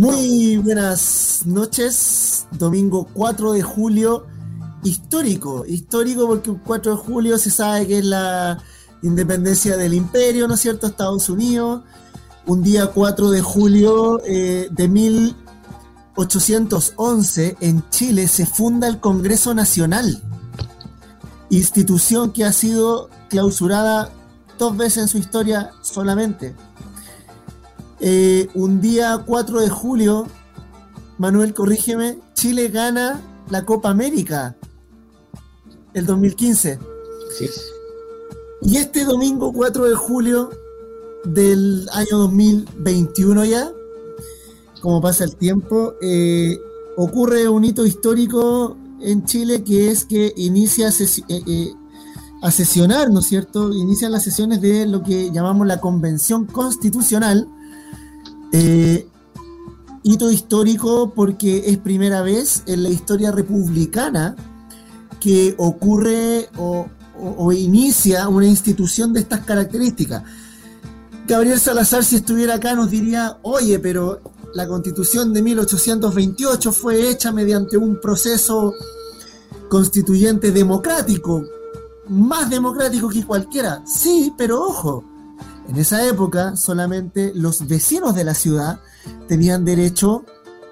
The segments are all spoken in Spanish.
Muy buenas noches, domingo 4 de julio, histórico porque el 4 de julio se sabe que es la independencia del imperio, ¿no es cierto?, Estados Unidos. Un día 4 de julio de 1811 en Chile se funda el Congreso Nacional, institución que ha sido clausurada 2 veces en su historia solamente. Un día 4 de julio, Manuel, corrígeme, Chile gana la Copa América el 2015. Sí. Y este domingo 4 de julio del año 2021 ya, como pasa el tiempo, ocurre un hito histórico en Chile, que es que inicia a sesionar, ¿no es cierto? Inician las sesiones de lo que llamamos la Convención Constitucional. Hito histórico porque es primera vez en la historia republicana que ocurre o inicia una institución de estas características. Gabriel Salazar, si estuviera acá, nos diría: oye, pero la Constitución de 1828 fue hecha mediante un proceso constituyente democrático, más democrático que cualquiera. Sí, pero ojo, en esa época solamente los vecinos de la ciudad tenían derecho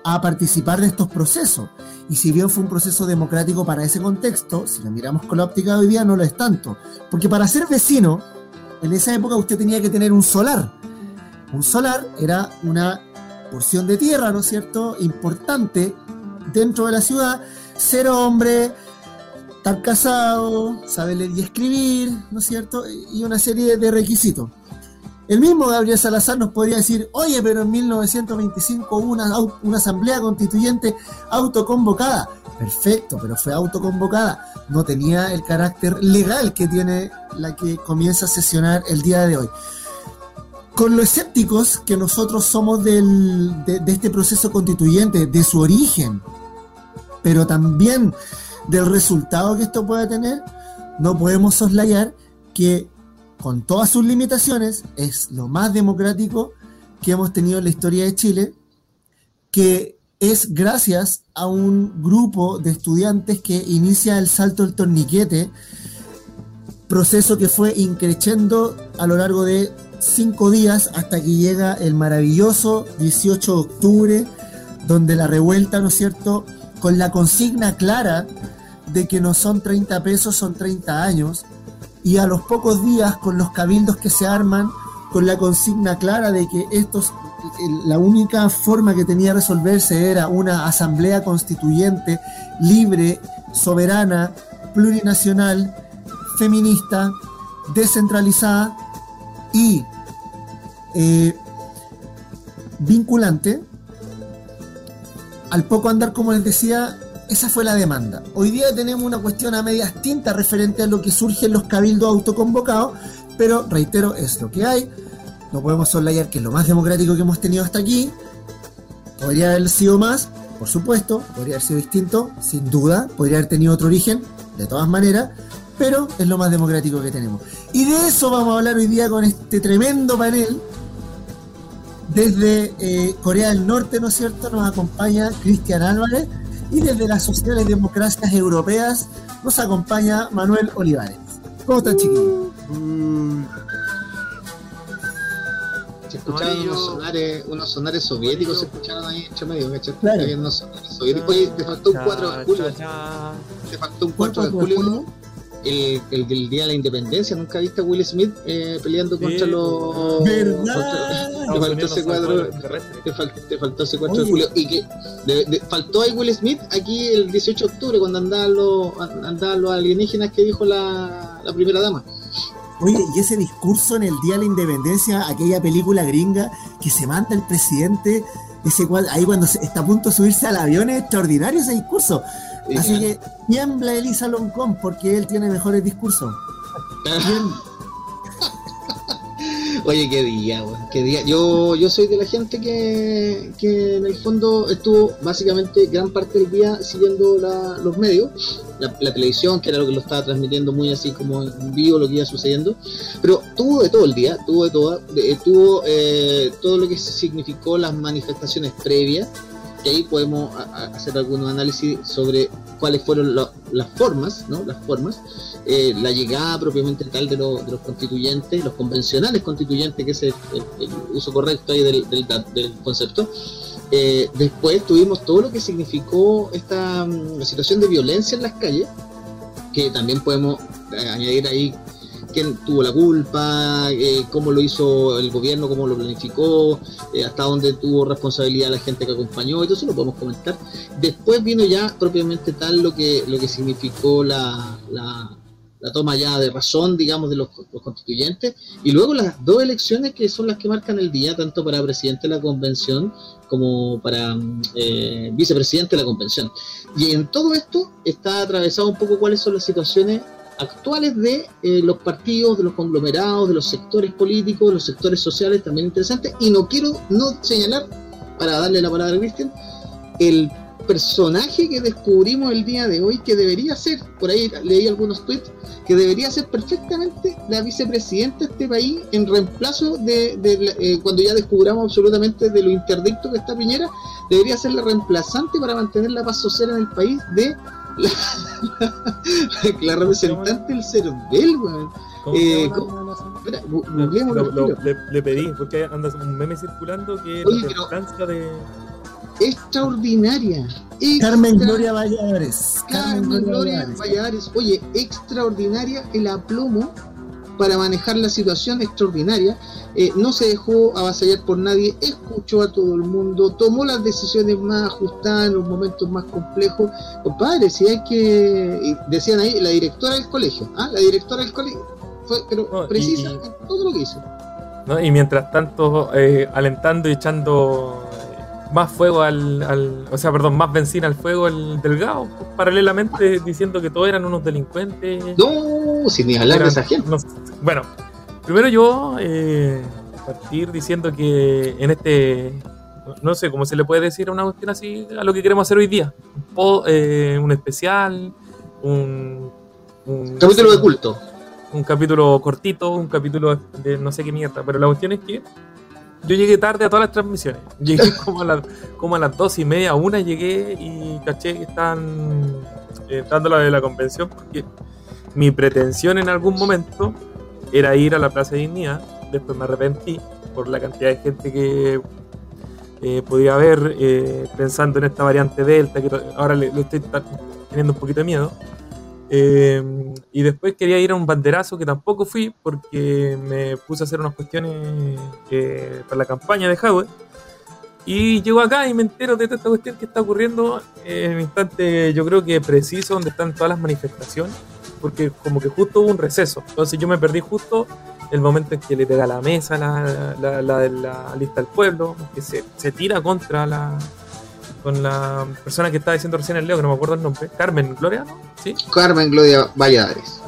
a participar de estos procesos. Y si bien fue un proceso democrático para ese contexto, si lo miramos con la óptica de hoy día no lo es tanto. Porque para ser vecino, en esa época usted tenía que tener un solar. Un solar era una porción de tierra, ¿no es cierto?, importante dentro de la ciudad, ser hombre, estar casado, saber leer y escribir, ¿no es cierto?, y una serie de requisitos. El mismo Gabriel Salazar nos podría decir: oye, pero en 1925 hubo una asamblea constituyente autoconvocada. Perfecto, pero fue autoconvocada. No tenía el carácter legal que tiene la que comienza a sesionar el día de hoy. Con lo escépticos que nosotros somos de este proceso constituyente, de su origen, pero también del resultado que esto puede tener, no podemos soslayar que, con todas sus limitaciones, es lo más democrático que hemos tenido en la historia de Chile, que es gracias a un grupo de estudiantes que inicia el salto del torniquete, proceso que fue increciendo a lo largo de 5 días hasta que llega el maravilloso 18 de octubre, donde la revuelta, ¿no es cierto?, con la consigna clara de que no son 30 pesos, son 30 años, y a los pocos días con los cabildos que se arman, con la consigna clara de que la única forma que tenía de resolverse era una asamblea constituyente libre, soberana, plurinacional, feminista, descentralizada y vinculante. Al poco andar, como les decía, esa fue la demanda. Hoy día tenemos una cuestión a medias tintas referente a lo que surge en los cabildos autoconvocados, pero reitero, es lo que hay. No podemos soslayar que es lo más democrático que hemos tenido hasta aquí. Podría haber sido más, por supuesto, podría haber sido distinto, sin duda, podría haber tenido otro origen, de todas maneras, pero es lo más democrático que tenemos. Y de eso vamos a hablar hoy día con este tremendo panel. Desde Corea del Norte, ¿no es cierto?, nos acompaña Cristian Álvarez. Y desde las sociales democracias europeas nos acompaña Manuel Olivares. ¿Cómo están, chiquillos? Se escucharon unos sonares soviéticos, se escucharon ahí entre medio, ¿cachai? Claro. Unos sonares soviéticos. Oye, te faltó un 4 de julio. Te faltó un 4 de julio. El del día de la independencia. ¿Nunca viste a Will Smith peleando contra los... ¿Verdad? Te faltó ese 4 de julio. Y que faltó ahí Will Smith aquí el 18 de octubre cuando andaban los alienígenas que dijo la primera dama. Oye, y ese discurso en el día de la independencia, aquella película gringa que se manda el presidente, ahí cuando está a punto de subirse al avión, es extraordinario ese discurso. Así que tiembla Elisa Loncón porque él tiene mejores discursos. Oye, qué día, güey, qué día. Yo soy de la gente que en el fondo estuvo básicamente gran parte del día siguiendo los medios, la televisión, que era lo que lo estaba transmitiendo muy así como en vivo, lo que iba sucediendo, pero tuvo de todo el día, tuvo todo lo que significó las manifestaciones previas, que ahí podemos hacer algunos análisis sobre cuáles fueron las formas, ¿no? Las formas, la llegada propiamente tal de los constituyentes, los convencionales constituyentes, que es el uso correcto ahí del concepto. Después tuvimos todo lo que significó esta situación de violencia en las calles, que también podemos añadir ahí quién tuvo la culpa, cómo lo hizo el gobierno, cómo lo planificó, hasta dónde tuvo responsabilidad la gente que acompañó, entonces lo podemos comentar. Después vino ya propiamente tal lo que significó la toma ya de razón, digamos, de los constituyentes, y luego las dos elecciones que son las que marcan el día, tanto para presidente de la convención como para vicepresidente de la convención. Y en todo esto está atravesado un poco cuáles son las situaciones actuales de los partidos, de los conglomerados, de los sectores políticos, de los sectores sociales, también interesantes. Y no quiero no señalar, para darle la palabra a Cristian, el personaje que descubrimos el día de hoy, que debería ser, por ahí leí algunos tweets, que debería ser perfectamente la vicepresidenta de este país en reemplazo de cuando ya descubramos absolutamente de lo interdicto que está Piñera, debería ser la reemplazante para mantener la paz social en el país de la representante del Cervel, weón. Le pedí, porque anda un meme circulando que oye, la representancia de... Extraordinaria. Carmen Gloria Valladares. Carmen Gloria Valladares. Oye, extraordinaria el aplomo para manejar la situación, extraordinaria, no se dejó avasallar por nadie, escuchó a todo el mundo, tomó las decisiones más ajustadas en los momentos más complejos, compadre. Si hay que, decían ahí, la directora del colegio, la directora del colegio fue pero no, precisa en todo lo que hizo, ¿no? Y mientras tanto alentando y echando más fuego más benzina al fuego al Delgado, paralelamente diciendo que todos eran unos delincuentes. No, sin ni hablar de esa gente. Bueno, primero yo partir diciendo que en este, no sé cómo se le puede decir a una cuestión así, a lo que queremos hacer hoy día, un especial, un capítulo de culto, un capítulo cortito, un capítulo de no sé qué mierda, pero la cuestión es que yo llegué tarde a todas las transmisiones. Llegué como a las 2:30, 1:00 llegué y caché que están dando la de la convención, porque mi pretensión en algún momento era ir a la Plaza de Dignidad. Después me arrepentí por la cantidad de gente que podía haber, pensando en esta variante Delta, que ahora le estoy teniendo un poquito de miedo. Y después quería ir a un banderazo que tampoco fui porque me puse a hacer unas cuestiones para la campaña de Huawei, y llego acá y me entero de toda esta cuestión que está ocurriendo en el instante, yo creo que preciso, donde están todas las manifestaciones, porque como que justo hubo un receso, entonces yo me perdí justo el momento en que le pega la mesa la lista del pueblo, que se tira contra con la persona que estaba diciendo recién el Leo, que no me acuerdo el nombre, Carmen Gloria, ¿no? ¿Sí? Carmen Gloria Valladares.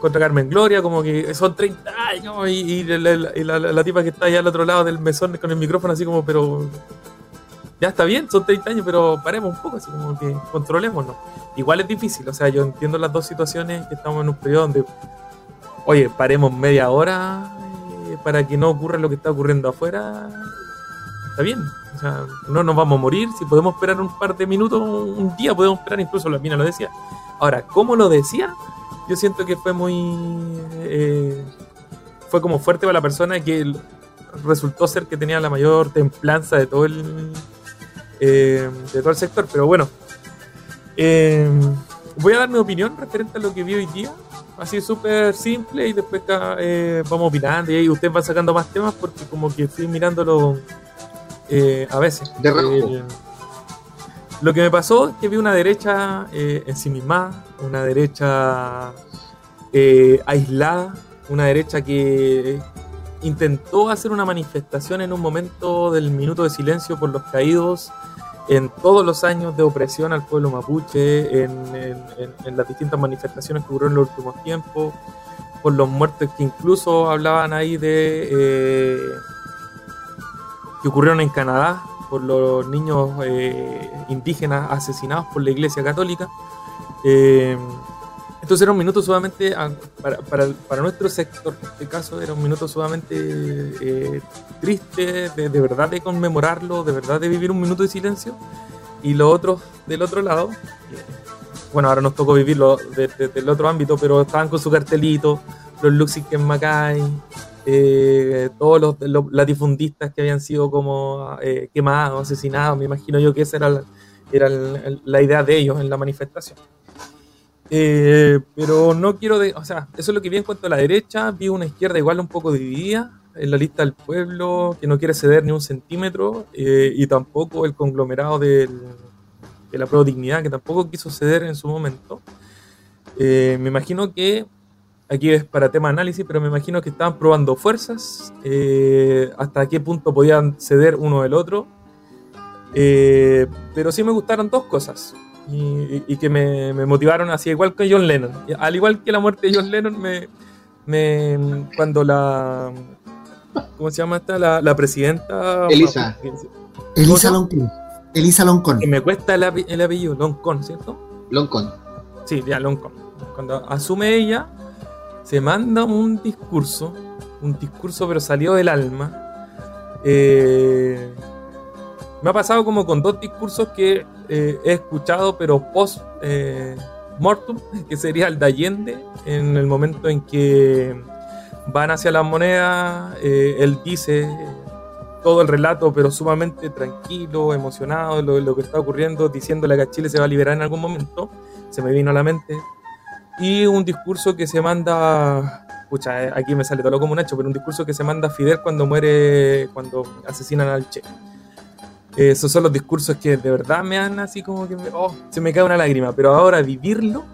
Contra Carmen Gloria, como que son 30 años, y la tipa que está allá al otro lado del mesón con el micrófono así como, pero ya está bien, son 30 años, pero paremos un poco, así como que controlémonos. Igual es difícil, o sea, yo entiendo las dos situaciones, que estamos en un periodo donde, oye, paremos media hora para que no ocurra lo que está ocurriendo afuera, está bien. O sea, no nos vamos a morir, si podemos esperar un par de minutos, un día podemos esperar, incluso la mina lo decía. Ahora, ¿cómo lo decía? Yo siento que fue muy... fue como fuerte para la persona que resultó ser que tenía la mayor templanza de todo el sector, pero bueno. Voy a dar mi opinión referente a lo que vi hoy día, así súper simple, y después vamos opinando, y ahí ustedes van sacando más temas, porque como que estoy mirándolo... a veces de lo que me pasó es que vi una derecha ensimismada, una derecha aislada, una derecha que intentó hacer una manifestación en un momento del minuto de silencio por los caídos en todos los años de opresión al pueblo mapuche, en las distintas manifestaciones que ocurrieron en los últimos tiempos, por los muertos que incluso hablaban ahí de que ocurrieron en Canadá, por los niños indígenas asesinados por la Iglesia Católica. Entonces era un minuto sumamente, para nuestro sector en este caso, era un minuto sumamente triste, de verdad de conmemorarlo, de verdad de vivir un minuto de silencio. Y los otros del otro lado, bueno, ahora nos tocó vivirlo desde el otro ámbito, pero estaban con su cartelito, los Luxis que en Macay, todos los latifundistas que habían sido como quemados, asesinados. Me imagino yo que esa era la idea de ellos en la manifestación. Pero no quiero, o sea, eso es lo que vi en cuanto a la derecha. Vi una izquierda igual un poco dividida en la Lista del Pueblo, que no quiere ceder ni un centímetro, y tampoco el conglomerado de la Pro Dignidad, que tampoco quiso ceder en su momento. Me imagino que, aquí es para tema de análisis, pero me imagino que estaban probando fuerzas, hasta qué punto podían ceder uno del otro. Pero sí me gustaron dos cosas y que me motivaron, así igual que John Lennon, al igual que la muerte de John Lennon, cuando la, ¿cómo se llama esta? La presidenta Elisa Loncón, que me cuesta el apellido, Loncón, ¿cierto? Loncón, sí, ya, Loncón, cuando asume ella, se manda un discurso pero salió del alma. Me ha pasado como con dos discursos que he escuchado, pero post-mortem, que sería el de Allende, en el momento en que van hacia las monedas. Él dice todo el relato, pero sumamente tranquilo, emocionado, lo que está ocurriendo, diciéndole que Chile se va a liberar en algún momento, se me vino a la mente. Y un discurso que se manda, pucha, aquí me sale todo como un hecho, pero un discurso que se manda Fidel cuando asesinan al Che. Esos son los discursos que de verdad me dan así como que se me cae una lágrima. Pero ahora vivirlo,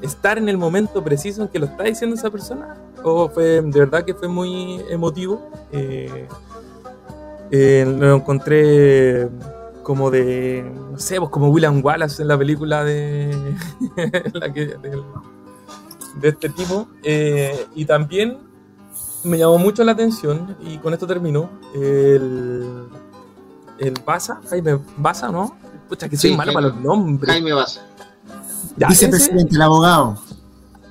estar en el momento preciso en que lo está diciendo esa persona, de verdad que fue muy emotivo. Lo encontré como de, no sé, pues como William Wallace en la película de este tipo. Y también me llamó mucho la atención, y con esto termino, el Bassa, Jaime Bassa, ¿no? Pucha, que soy malo para los nombres. Jaime Bassa. Vicepresidente, el abogado.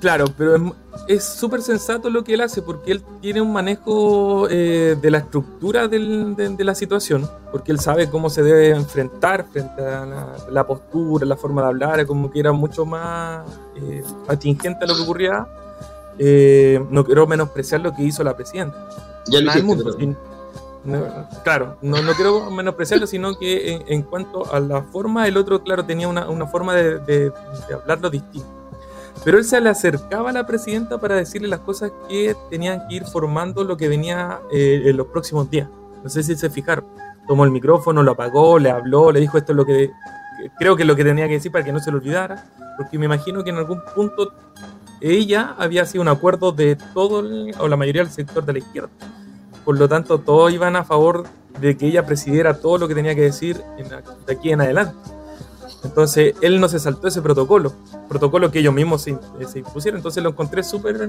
Claro, pero es súper sensato lo que él hace, porque él tiene un manejo de la estructura de la situación, porque él sabe cómo se debe enfrentar frente a la postura, la forma de hablar, como que era mucho más atingente a lo que ocurría. No quiero menospreciar lo que hizo la presidenta. Ya lo hiciste. No, claro, no quiero menospreciarlo, sino que en cuanto a la forma, el otro, claro, tenía una forma de hablarlo distinta. Pero él se le acercaba a la presidenta para decirle las cosas que tenían que ir formando lo que venía en los próximos días. No sé si se fijaron. Tomó el micrófono, lo apagó, le habló, le dijo esto es lo que creo que es lo que tenía que decir para que no se lo olvidara. Porque me imagino que en algún punto ella había sido un acuerdo de todo o la mayoría del sector de la izquierda. Por lo tanto, todos iban a favor de que ella presidiera todo lo que tenía que decir de aquí en adelante. Entonces, él no se saltó ese protocolo que ellos mismos se impusieron. Entonces, lo encontré súper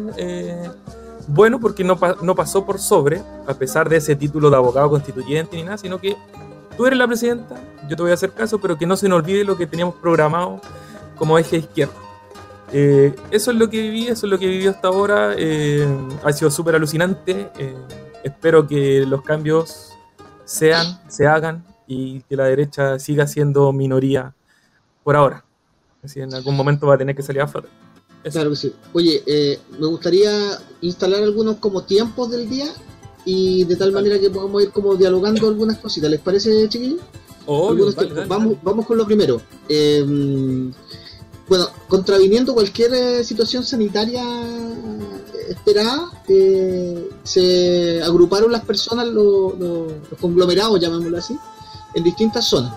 bueno, porque no pasó por sobre, a pesar de ese título de abogado constituyente ni nada, sino que tú eres la presidenta, yo te voy a hacer caso, pero que no se nos olvide lo que teníamos programado como eje izquierdo. Eso es lo que viví, eso es lo que he vivido hasta ahora. Ha sido súper alucinante. Espero que los cambios se hagan y que la derecha siga siendo minoría por ahora. Así en algún momento va a tener que salir a flote. Claro que sí. Oye, me gustaría instalar algunos como tiempos del día y de tal manera que podamos ir como dialogando algunas cositas. ¿Les parece, chiquillos? Obvio, dale. Vamos con lo primero. Bueno, contraviniendo cualquier situación sanitaria esperada, se agruparon las personas, los conglomerados, llamémoslo así, en distintas zonas.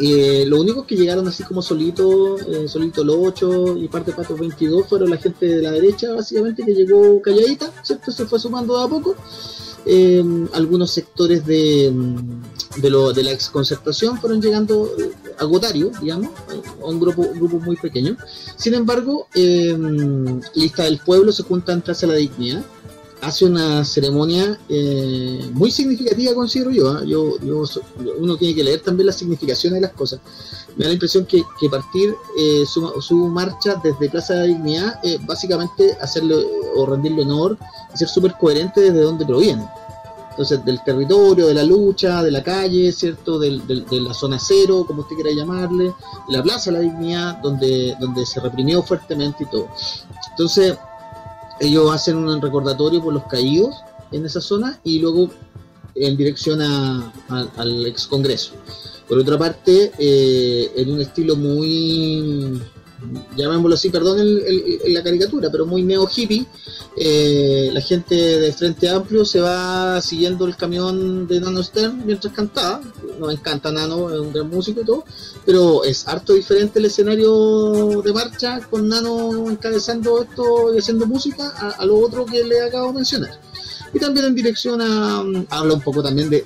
Los únicos que llegaron así como solitos los 8 y parte de Patos 22 fueron la gente de la derecha, básicamente, que llegó calladita, ¿cierto? Se fue sumando de a poco. Algunos sectores de la exconcertación fueron llegando agotario, digamos, a un grupo muy pequeño. Sin embargo, Lista del Pueblo se junta en Plaza de la Dignidad, hace una ceremonia muy significativa, considero yo, ¿eh? Uno tiene que leer también las significaciones de las cosas. Me da la impresión que partir su marcha desde Plaza de la Dignidad, básicamente hacerlo o rendirle honor y ser súper coherente desde donde proviene. Entonces, del territorio, de la lucha, de la calle, ¿cierto? De la zona cero, como usted quiera llamarle, de la Plaza de la Dignidad, donde se reprimió fuertemente y todo. Entonces, ellos hacen un recordatorio por los caídos en esa zona y luego en dirección al ex Congreso. Por otra parte, en un estilo muy, llamémoslo así, perdón la caricatura, pero muy neo-hippie, la gente del Frente Amplio se va siguiendo el camión de Nano Stern mientras cantaba. Nos encanta Nano, es un gran músico y todo, pero es harto diferente el escenario de marcha con Nano encabezando esto y haciendo música a lo otro que le acabo de mencionar. Y también en dirección a... habla un poco también de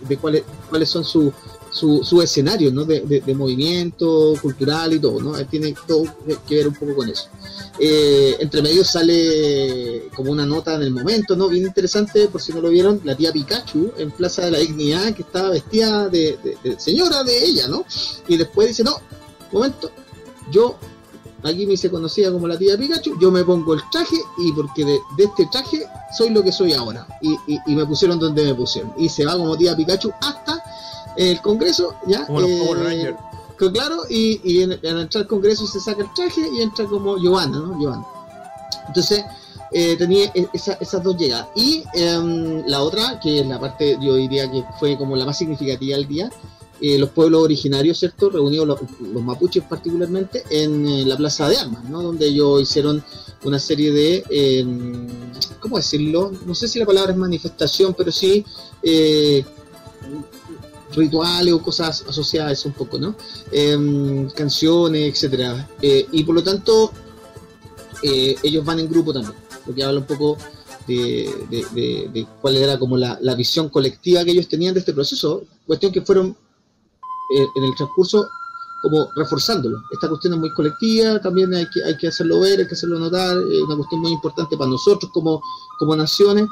cuáles son su escenario, ¿no? De movimiento cultural y todo, ¿no? Tiene todo que ver un poco con eso. Entre medio sale como una nota en el momento, ¿no? Bien interesante, por si no lo vieron, la tía Pikachu en Plaza de la Dignidad, que estaba vestida de señora de ella, ¿no? Y después dice, no, momento, yo... Aquí me hice conocida como la tía Pikachu, yo me pongo el traje y porque de este traje soy lo que soy ahora. Y me pusieron donde me pusieron. Y se va como tía Pikachu hasta el Congreso, ya. Como los Power Rangers. Claro, y al entrar al Congreso se saca el traje y entra como Giovanna, ¿no? Giovanna. Entonces, tenía esas dos llegadas. Y la otra, que es la parte, yo diría que fue como la más significativa del día. Los pueblos originarios, ¿cierto? Reunidos los mapuches particularmente en la Plaza de Armas, ¿no? Donde ellos hicieron una serie de, ¿cómo decirlo? No sé si la palabra es manifestación, pero sí rituales o cosas asociadas un poco, ¿no? Canciones, etcétera. Y por lo tanto, ellos van en grupo también, lo que habla un poco... De cuál era como la visión colectiva que ellos tenían de este proceso, cuestión que fueron en el transcurso como reforzándolo. Esta cuestión es muy colectiva, también hay que hacerlo ver, hay que hacerlo notar, es una cuestión muy importante para nosotros como naciones,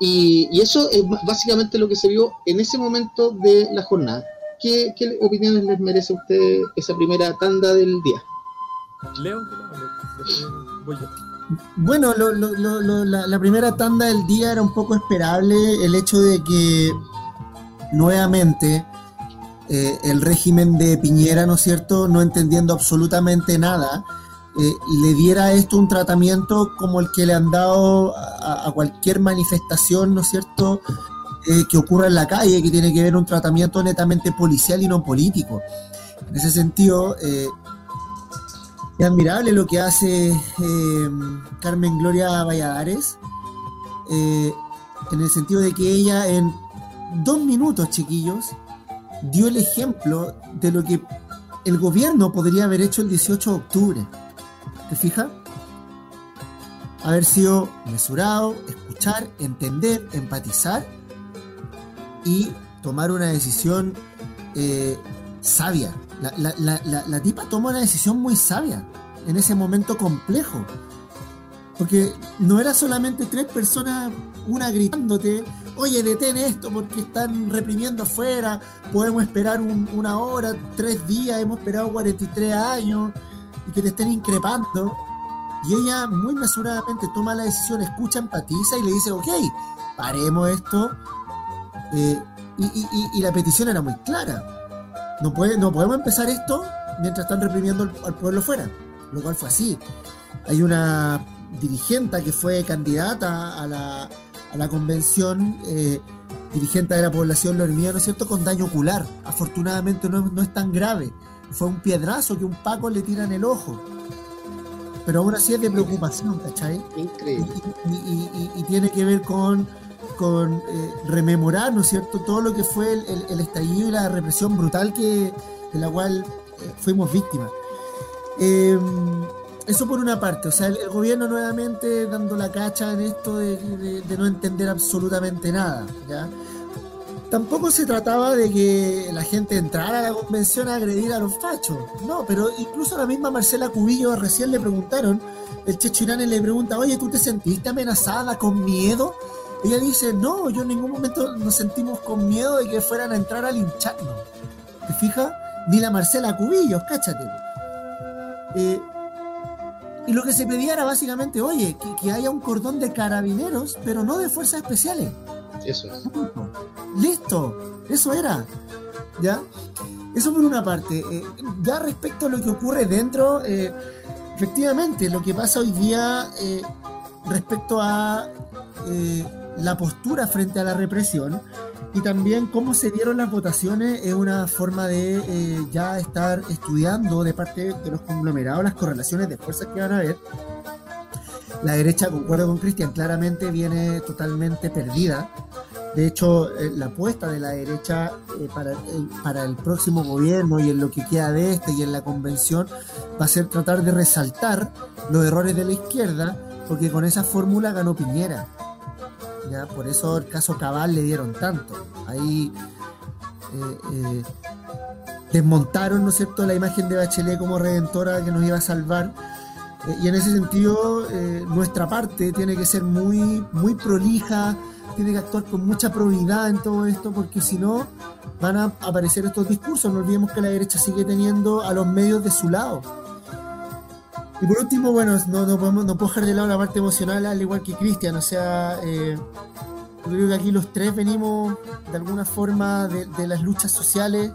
y eso es básicamente lo que se vio en ese momento de la jornada. ¿Qué opiniones les merece a ustedes esa primera tanda del día? Leo, voy yo. Bueno, la primera tanda del día era un poco esperable el hecho de que nuevamente el régimen de Piñera, ¿no es cierto?, no entendiendo absolutamente nada, le diera esto un tratamiento como el que le han dado a cualquier manifestación, ¿no es cierto?, que ocurra en la calle, que tiene que ver un tratamiento netamente policial y no político. En ese sentido... es admirable lo que hace Carmen Gloria Valladares, en el sentido de que ella en 2 minutos, chiquillos, dio el ejemplo de lo que el gobierno podría haber hecho el 18 de octubre. ¿Te fijas? Haber sido mesurado, escuchar, entender, empatizar y tomar una decisión sabia. La tipa toma una decisión muy sabia en ese momento complejo, porque no era solamente 3 personas, una gritándote, oye, detén esto porque están reprimiendo afuera, podemos esperar 1 hora, 3 días, hemos esperado 43 años y que te estén increpando. Y ella muy mesuradamente toma la decisión, escucha, empatiza y le dice, ok, paremos esto. Y la petición era muy clara. No podemos empezar esto mientras están reprimiendo al pueblo fuera, lo cual fue así. Hay una dirigente que fue candidata a la convención, dirigente de la población Lormía, ¿no es cierto?, con daño ocular. Afortunadamente no es tan grave. Fue un piedrazo que un paco le tira en el ojo. Pero aún así es de preocupación, ¿cachai? Increíble. Y tiene que ver con rememorar, ¿no es cierto?, todo lo que fue el estallido y la represión brutal de la cual fuimos víctimas. Eso por una parte, o sea, el gobierno nuevamente dando la cacha en esto de no entender absolutamente nada, ¿ya? Tampoco se trataba de que la gente entrara a la convención a agredir a los fachos, no, pero incluso a la misma Marcela Cubillos recién le preguntaron, el Chechirán le pregunta, oye, ¿tú te sentiste amenazada, con miedo? Ella dice, no, yo en ningún momento nos sentimos con miedo de que fueran a entrar a lincharnos. ¿Te fijas? Ni la Marcela Cubillos, cáchate. Y lo que se pedía era básicamente, oye, que haya un cordón de carabineros, pero no de fuerzas especiales. Eso es. Listo, eso era. ¿Ya? Eso por una parte. Ya respecto a lo que ocurre dentro, efectivamente, lo que pasa hoy día respecto a la postura frente a la represión y también cómo se dieron las votaciones es una forma de ya estar estudiando de parte de los conglomerados las correlaciones de fuerzas que van a haber. La derecha, concuerdo con Cristian, claramente viene totalmente perdida. De hecho, la apuesta de la derecha para el próximo gobierno y en lo que queda de este y en la convención va a ser tratar de resaltar los errores de la izquierda, porque con esa fórmula ganó Piñera. ¿Ya? Por eso el caso Cabal le dieron tanto. Ahí desmontaron, ¿no es cierto?, la imagen de Bachelet como redentora que nos iba a salvar. Y en ese sentido, nuestra parte tiene que ser muy, muy prolija, tiene que actuar con mucha probidad en todo esto, porque si no, van a aparecer estos discursos. No olvidemos que la derecha sigue teniendo a los medios de su lado. Y por último, bueno, no puedo dejar de lado la parte emocional, al igual que Cristian. O sea, yo creo que aquí los tres venimos de alguna forma de las luchas sociales,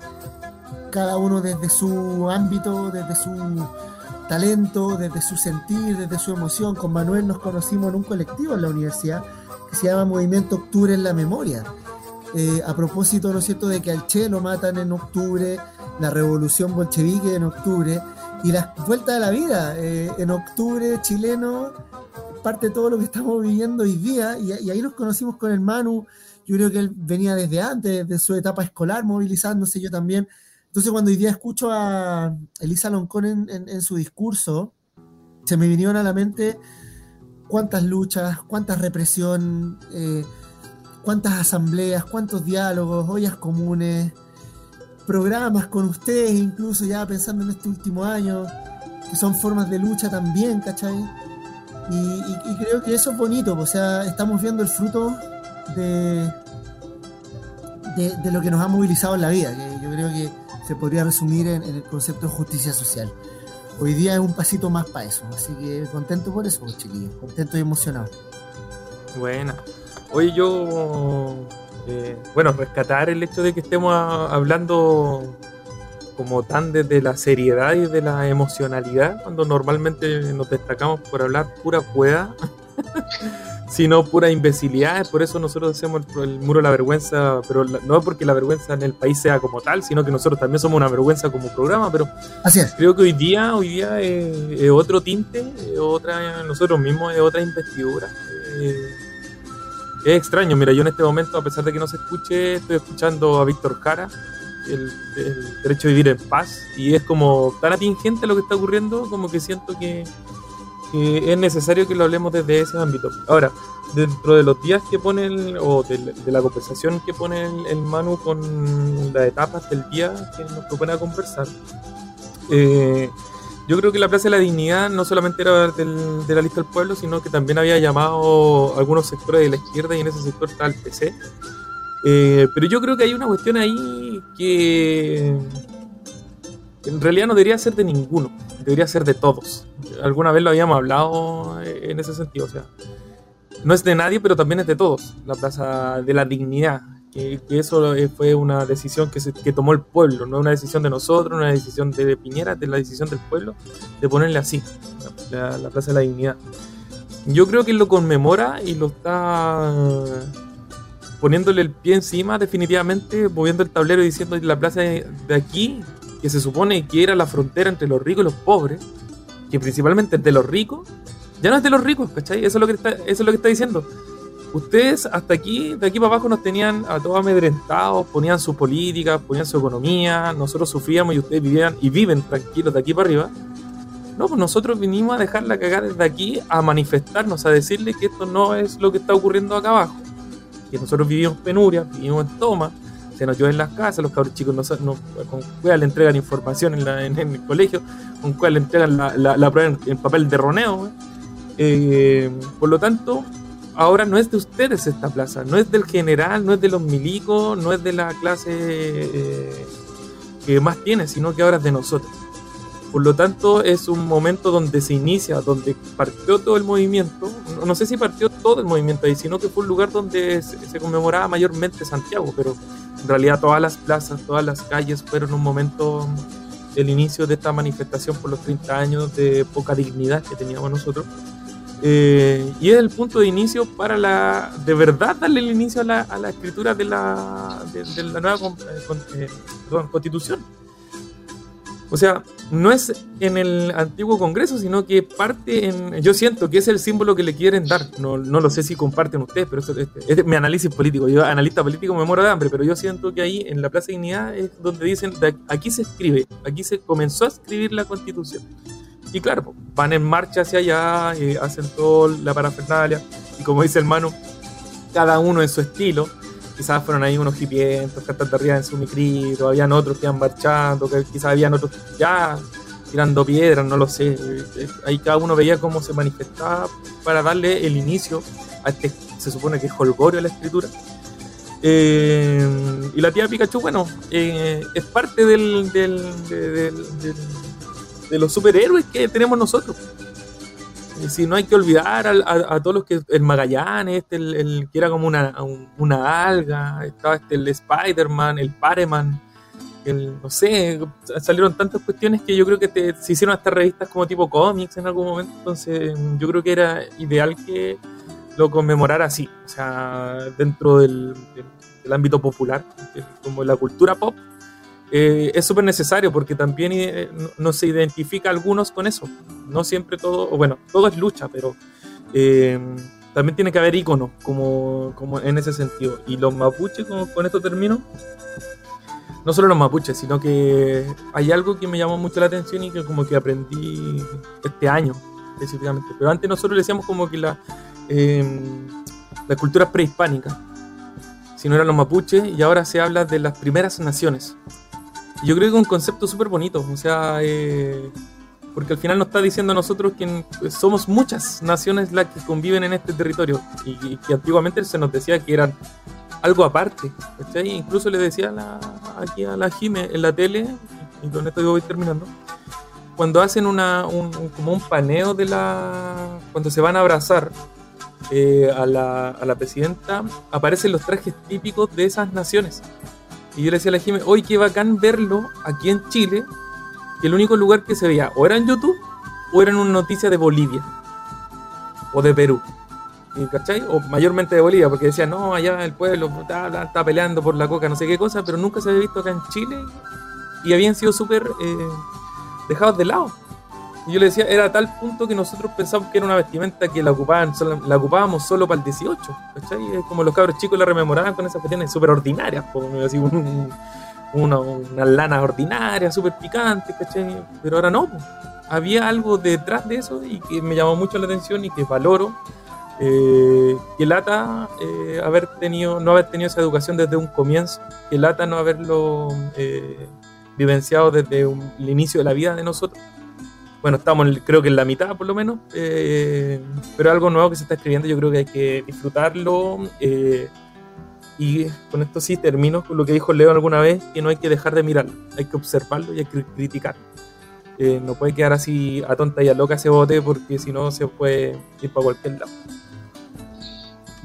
cada uno desde su ámbito, desde su talento, desde su sentir, desde su emoción. Con Manuel nos conocimos en un colectivo en la universidad que se llama Movimiento Octubre en la Memoria, a propósito, ¿no es cierto?, de que al Che lo matan en octubre, la revolución bolchevique en octubre y la vuelta de la vida en octubre chileno, parte de todo lo que estamos viviendo hoy día. Y ahí nos conocimos con el Manu. Yo creo que él venía desde antes, desde su etapa escolar, movilizándose, yo también. Entonces, cuando hoy día escucho a Elisa Loncón en su discurso, se me vinieron a la mente cuántas luchas, cuántas represión, cuántas asambleas, cuántos diálogos, ollas comunes, programas con ustedes, incluso ya pensando en este último año, que son formas de lucha también, ¿cachai? Y creo que eso es bonito, o sea, estamos viendo el fruto de lo que nos ha movilizado en la vida, que yo creo que se podría resumir en el concepto de justicia social. Hoy día es un pasito más para eso, así que contento por eso, chiquillos, contento y emocionado. Buena. Oye, yo, rescatar el hecho de que estemos hablando como tan desde la seriedad y de la emocionalidad, cuando normalmente nos destacamos por hablar pura pueda, sino pura imbecilidad. Por eso nosotros hacemos el muro de la vergüenza, pero no porque la vergüenza en el país sea como tal, sino que nosotros también somos una vergüenza como programa, pero así es. Creo que hoy día es otro tinte, nosotros mismos es otra investidura. Es extraño, mira, yo en este momento, a pesar de que no se escuche, estoy escuchando a Víctor Jara, el derecho a vivir en paz, y es como tan atingente lo que está ocurriendo, como que siento que es necesario que lo hablemos desde ese ámbito. Ahora, dentro de los días que pone de la conversación que pone el Manu con las etapas del día que nos propone a conversar, yo creo que la Plaza de la Dignidad no solamente era de la Lista del Pueblo, sino que también había llamado a algunos sectores de la izquierda, y en ese sector está el PC. Pero yo creo que hay una cuestión ahí que en realidad no debería ser de ninguno, debería ser de todos. Alguna vez lo habíamos hablado en ese sentido, o sea, no es de nadie, pero también es de todos, la Plaza de la Dignidad, que eso fue una decisión que tomó el pueblo, no es una decisión de nosotros, una decisión de Piñera, es la decisión del pueblo de ponerle así, la Plaza de la Dignidad. Yo creo que lo conmemora y lo está poniéndole el pie encima definitivamente, moviendo el tablero y diciendo la plaza de aquí, que se supone que era la frontera entre los ricos y los pobres, que principalmente es de los ricos, ya no es de los ricos, ¿cachai? Eso es lo que está diciendo. Ustedes hasta aquí, de aquí para abajo, nos tenían a todos amedrentados, ponían su política, ponían su economía, nosotros sufríamos y ustedes vivían y viven tranquilos de aquí para arriba. No, pues nosotros vinimos a dejar la cagada desde aquí, a manifestarnos, a decirle que esto no es lo que está ocurriendo acá abajo, que nosotros vivimos penurias, vivimos en toma, se nos llueve en las casas, los cabros chicos con cuál le entregan información en el colegio, con cuál le entregan la prueba en papel de roneo. Por lo tanto, ahora no es de ustedes esta plaza, no es del general, no es de los milicos, no es de la clase que más tiene, sino que ahora es de nosotros. Por lo tanto, es un momento donde se inicia, donde partió todo el movimiento. No sé si partió todo el movimiento ahí, sino que fue un lugar donde se conmemoraba mayormente Santiago, pero en realidad todas las plazas, todas las calles fueron un momento del inicio de esta manifestación por los 30 años de poca dignidad que teníamos nosotros. Y es el punto de inicio para de verdad darle el inicio a la escritura de la nueva Constitución. O sea, no es en el antiguo Congreso, sino que parte yo siento que es el símbolo que le quieren dar. No lo sé si comparten ustedes, pero este es mi análisis político. Yo, analista político, me muero de hambre, pero yo siento que ahí, en la Plaza de Dignidad, es donde dicen, aquí se escribe, aquí se comenzó a escribir la Constitución. Y claro, van en marcha hacia allá, hacen toda la parafernalia, y como dice el Manu, cada uno en su estilo. Quizás fueron ahí unos hipientos cantando arriba en su micrito, habían otros que iban marchando, quizás habían otros ya tirando piedras, no lo sé. Ahí cada uno veía cómo se manifestaba para darle el inicio a este, se supone que es jolgorio de la escritura. Y la tía Pikachu, bueno, es parte de los superhéroes que tenemos nosotros. Si no hay que olvidar a todos los que... El Magallanes, el que era como una alga, estaba el Spider-Man, el Pareman, no sé, salieron tantas cuestiones que yo creo que se hicieron hasta revistas como tipo cómics en algún momento. Entonces yo creo que era ideal que lo conmemorara así, o sea, dentro del ámbito popular, como la cultura pop. Es súper necesario porque también no se identifica a algunos con eso. No siempre todo es lucha, pero también tiene que haber íconos como en ese sentido. Y los mapuches, con esto termino, no solo los mapuches, sino que hay algo que me llamó mucho la atención y que como que aprendí este año específicamente. Pero antes nosotros le decíamos como que las culturas prehispánicas, si no eran los mapuches, y ahora se habla de las primeras naciones. Yo creo que es un concepto súper bonito, o sea, porque al final nos está diciendo a nosotros que somos muchas naciones las que conviven en este territorio, y que antiguamente se nos decía que eran algo aparte, ¿cachai? Incluso le decía aquí a la Jime en la tele, y con esto yo voy terminando, cuando hacen como un paneo cuando se van a abrazar a la presidenta, aparecen los trajes típicos de esas naciones. Y yo le decía a la Jimé, hoy qué bacán verlo aquí en Chile, que el único lugar que se veía o era en YouTube o era en una noticia de Bolivia o de Perú, ¿cachai? O mayormente de Bolivia, porque decía, no, allá el pueblo está peleando por la coca, no sé qué cosa, pero nunca se había visto acá en Chile y habían sido súper dejados de lado. Y yo le decía, era a tal punto que nosotros pensamos que era una vestimenta que la ocupábamos solo para el 18, ¿cachai? Es como los cabros chicos la rememoraban con esas cuestiones súper ordinarias, así unas lanas ordinarias, súper picantes, ¿cachai? Pero ahora no, había algo detrás de eso y que me llamó mucho la atención y que valoro, que lata no haber tenido esa educación desde un comienzo, que lata no haberlo vivenciado desde el inicio de la vida de nosotros. Bueno, estamos creo que en la mitad por lo menos, pero algo nuevo que se está escribiendo, yo creo que hay que disfrutarlo, y con esto sí termino con lo que dijo Leo alguna vez, que no hay que dejar de mirarlo, hay que observarlo y hay que criticarlo. No puede quedar así a tonta y a loca ese bote, porque si no se puede ir para cualquier lado.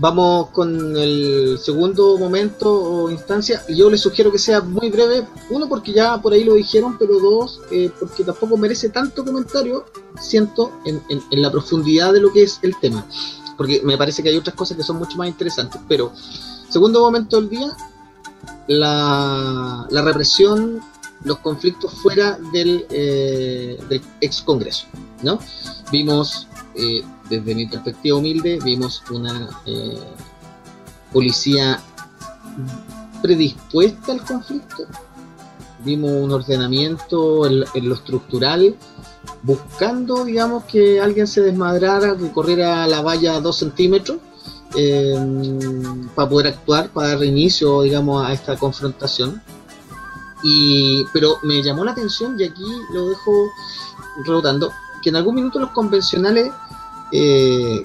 Vamos con el segundo momento o instancia. Yo les sugiero que sea muy breve. Uno, porque ya por ahí lo dijeron, pero dos, porque tampoco merece tanto comentario, siento, en la profundidad de lo que es el tema. Porque me parece que hay otras cosas que son mucho más interesantes. Pero, segundo momento del día, la represión, los conflictos fuera del ex Congreso, ¿no? Vimos... desde mi perspectiva humilde, vimos una policía predispuesta al conflicto, vimos un ordenamiento en lo estructural, buscando, digamos, que alguien se desmadrara, que corriera la valla 2 centímetros, para poder actuar, para dar inicio, digamos, a esta confrontación. Pero me llamó la atención, y aquí lo dejo rebotando, que en algún minuto los convencionales que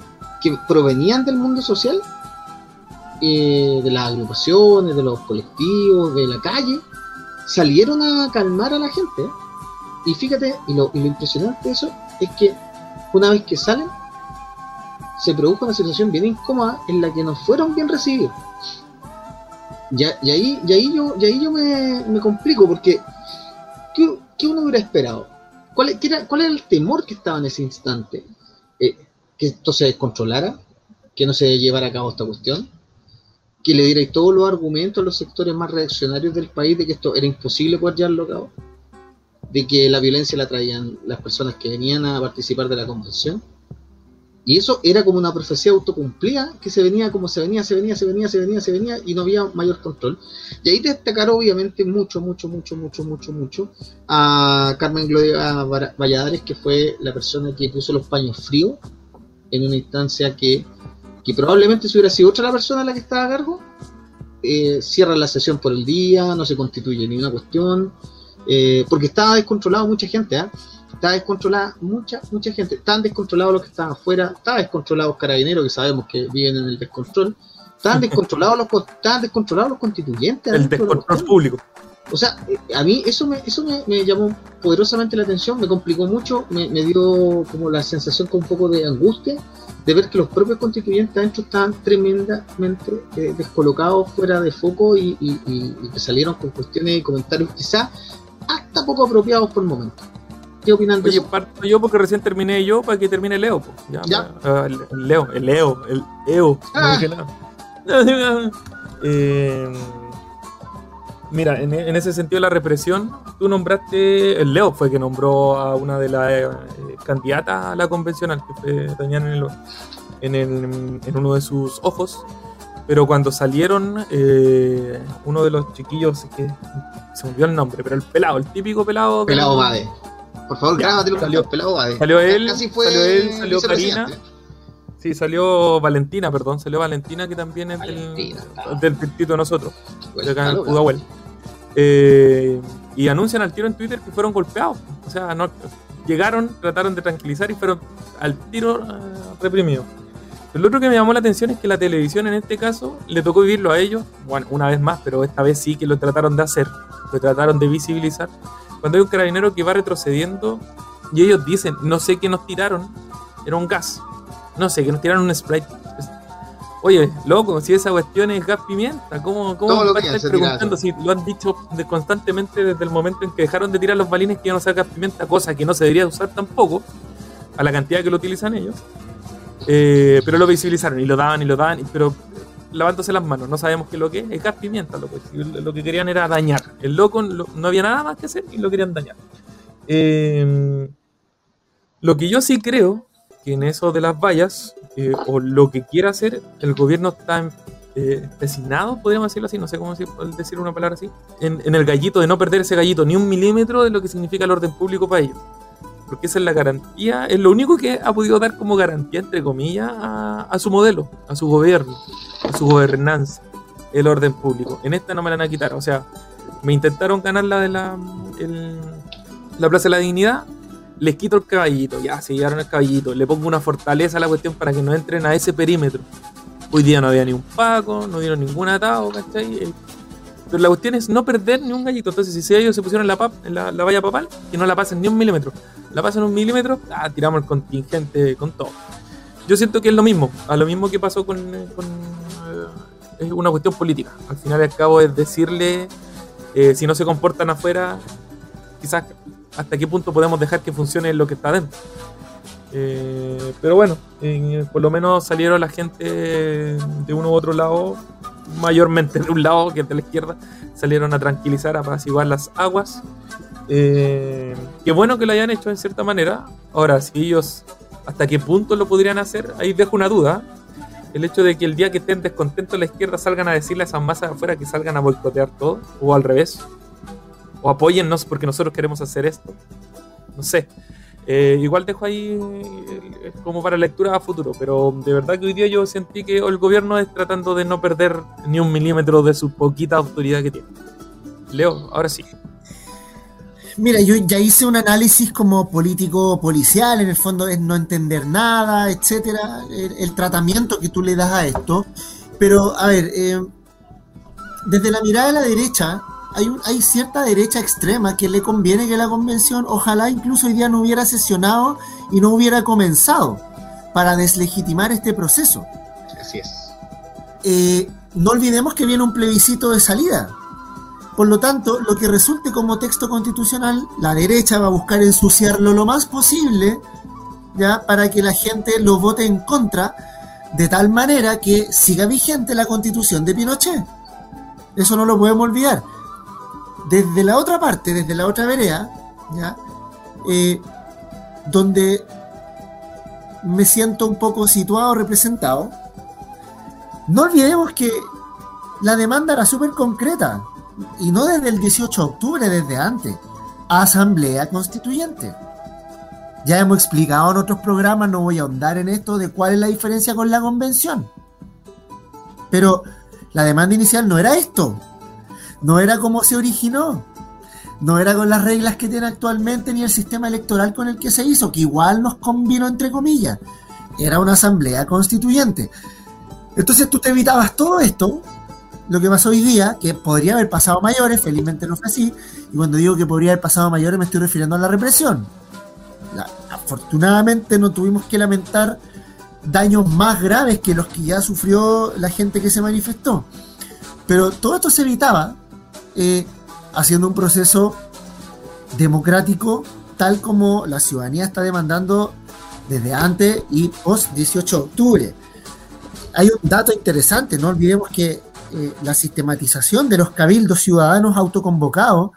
provenían del mundo social, de las agrupaciones, de los colectivos, de la calle, salieron a calmar a la gente, ¿eh? Y fíjate, y lo impresionante de eso es que una vez que salen, se produjo una situación bien incómoda en la que no fueron bien recibidos. Y ahí yo me complico, porque ¿qué uno hubiera esperado? ¿Cuál era el temor que estaba en ese instante? ¿Que esto se descontrolara? ¿Que no se llevara a cabo esta cuestión? ¿Que le dierais todos los argumentos a los sectores más reaccionarios del país de que esto era imposible poder llevarlo a cabo? ¿De que la violencia la traían las personas que venían a participar de la convención? Y eso era como una profecía autocumplida que se venía y no había mayor control. Y ahí destacaron obviamente mucho a Carmen Gloria Valladares, que fue la persona que puso los paños fríos en una instancia que probablemente si hubiera sido otra la persona a la que estaba a cargo, cierra la sesión por el día, no se constituye ni una cuestión, porque estaba descontrolado mucha gente, Estaba descontrolada mucha gente. Estaban descontrolados los que estaban afuera. Estaban descontrolados los carabineros, que sabemos que viven en el descontrol. Estaban descontrolados los constituyentes. El descontrol público. O sea, a mí eso me llamó poderosamente la atención, me complicó mucho, me dio como la sensación con un poco de angustia de ver que los propios constituyentes adentro estaban tremendamente descolocados, fuera de foco, y que salieron con cuestiones y comentarios quizás hasta poco apropiados por el momento. ¿Qué opinan de eso? Parto yo porque recién terminé yo para que termine Leo. Pues. ¿Ya? El Leo. No dije nada. Mira, en ese sentido la represión, tú nombraste, el Leo fue que nombró a una de las candidatas a la convencional, que fue dañada en uno de sus ojos. Pero cuando salieron, uno de los chiquillos, que se me olvidó el nombre, pero el pelado, el típico pelado. Pelado Bade. Por favor, grábatelo. Salió él, salió Karina. Sí, salió Valentina, que también es del distrito de nosotros, de acá en Huawei. Y anuncian al tiro en Twitter que fueron golpeados. O sea, no, llegaron, trataron de tranquilizar y fueron al tiro reprimidos. Pero lo otro que me llamó la atención es que la televisión en este caso le tocó vivirlo a ellos, bueno, una vez más, pero esta vez sí que lo trataron de hacer, lo trataron de visibilizar. Cuando hay un carabinero que va retrocediendo y ellos dicen, no sé qué nos tiraron, era un gas, no sé, que nos tiraron un Sprite. Oye, loco, si esa cuestión es gas pimienta, ¿cómo van a estar preguntando si lo han dicho constantemente desde el momento en que dejaron de tirar los balines que iban a usar gas pimienta, cosa que no se debería usar tampoco, a la cantidad que lo utilizan ellos? Pero lo visibilizaron y lo daban, pero lavándose las manos, no sabemos qué lo que es gas pimienta, loco. Lo que querían era dañar. El loco no había nada más que hacer y lo querían dañar. Lo que yo sí creo que en eso de las vallas, o lo que quiera hacer, el gobierno está empecinado, podríamos decirlo así, no sé cómo decir una palabra así, en el gallito, de no perder ese gallito, ni un milímetro de lo que significa el orden público para ellos. Porque esa es la garantía, es lo único que ha podido dar como garantía, entre comillas, a su modelo, a su gobierno, a su gobernanza, el orden público. En esta no me la van a quitar, o sea, me intentaron ganar la Plaza de la Dignidad, les quito el caballito, ya, se llevaron el caballito, le pongo una fortaleza a la cuestión para que no entren a ese perímetro. Hoy día no había ni un paco, no dieron ningún atado, ¿cachai? Pero la cuestión es no perder ni un gallito. Entonces, si ellos se pusieron en la valla papal, que no la pasen ni un milímetro. La pasan un milímetro, tiramos el contingente con todo. Yo siento que es lo mismo. A lo mismo que pasó es una cuestión política. Al final y al cabo es decirle, si no se comportan afuera, quizás hasta qué punto podemos dejar que funcione lo que está dentro. Pero bueno, por lo menos salieron la gente de uno u otro lado, mayormente de un lado que de la izquierda, salieron a tranquilizar, a apaciguar las aguas. Qué bueno que lo hayan hecho en cierta manera. Ahora, si ellos hasta qué punto lo podrían hacer, ahí dejo una duda. El hecho de que el día que estén descontentos la izquierda salgan a decirle a esas masas de afuera que salgan a boicotear todo, o al revés, o apóyennos porque nosotros queremos hacer esto, no sé. Igual dejo ahí como para lectura a futuro, pero de verdad que hoy día yo sentí que el gobierno es tratando de no perder ni un milímetro de su poquita autoridad que tiene. Leo, ahora sí. Mira, yo ya hice un análisis como político-policial, en el fondo es no entender nada, etcétera, el tratamiento que tú le das a esto, pero a ver, desde la mirada de la derecha, hay cierta derecha extrema que le conviene que la convención, ojalá incluso hoy día no hubiera sesionado y no hubiera comenzado para deslegitimar este proceso. Así es. No olvidemos que viene un plebiscito de salida. Por lo tanto, lo que resulte como texto constitucional, la derecha va a buscar ensuciarlo lo más posible, ya, para que la gente lo vote en contra, de tal manera que siga vigente la Constitución de Pinochet. Eso no lo podemos olvidar. Desde la otra parte, desde la otra vereda, ya, donde me siento un poco situado, representado, no olvidemos que la demanda era súper concreta. Y no desde el 18 de octubre, desde antes. Asamblea Constituyente. Ya hemos explicado en otros programas, no voy a ahondar en esto, de cuál es la diferencia con la convención. Pero la demanda inicial no era esto. No era como se originó. No era con las reglas que tiene actualmente, ni el sistema electoral con el que se hizo, que igual nos convino entre comillas. Era una asamblea constituyente. Entonces tú te evitabas todo esto. Lo que pasó hoy día, que podría haber pasado mayores, felizmente no fue así, y cuando digo que podría haber pasado mayores me estoy refiriendo a la represión. Afortunadamente no tuvimos que lamentar daños más graves que los que ya sufrió la gente que se manifestó. Pero todo esto se evitaba haciendo un proceso democrático tal como la ciudadanía está demandando desde antes y post 18 de octubre. Hay un dato interesante, no olvidemos que la sistematización de los cabildos ciudadanos autoconvocados,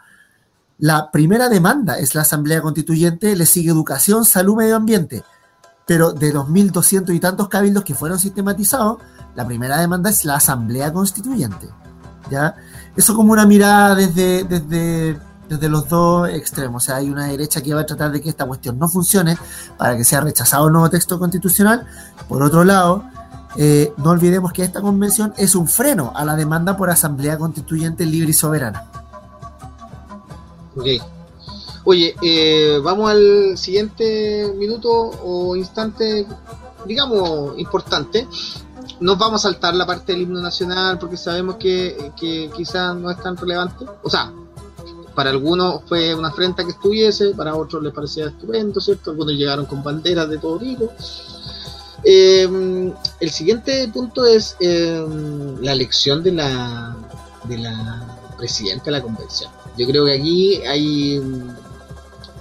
la primera demanda es la Asamblea Constituyente, le sigue educación, salud, medio ambiente, pero de los 1.200 y tantos cabildos que fueron sistematizados, la primera demanda es la Asamblea Constituyente, ¿ya? Eso como una mirada desde los dos extremos, o sea, hay una derecha que va a tratar de que esta cuestión no funcione para que sea rechazado el nuevo texto constitucional, por otro lado, no olvidemos que esta convención es un freno a la demanda por asamblea constituyente libre y soberana. Ok. Oye, vamos al siguiente minuto o instante, digamos, importante. Nos vamos a saltar la parte del himno nacional porque sabemos que quizás no es tan relevante. O sea, para algunos fue una afrenta que estuviese, para otros les parecía estupendo, ¿cierto? Algunos llegaron con banderas de todo tipo. El siguiente punto es la elección de la presidenta de la convención. Yo creo que aquí hay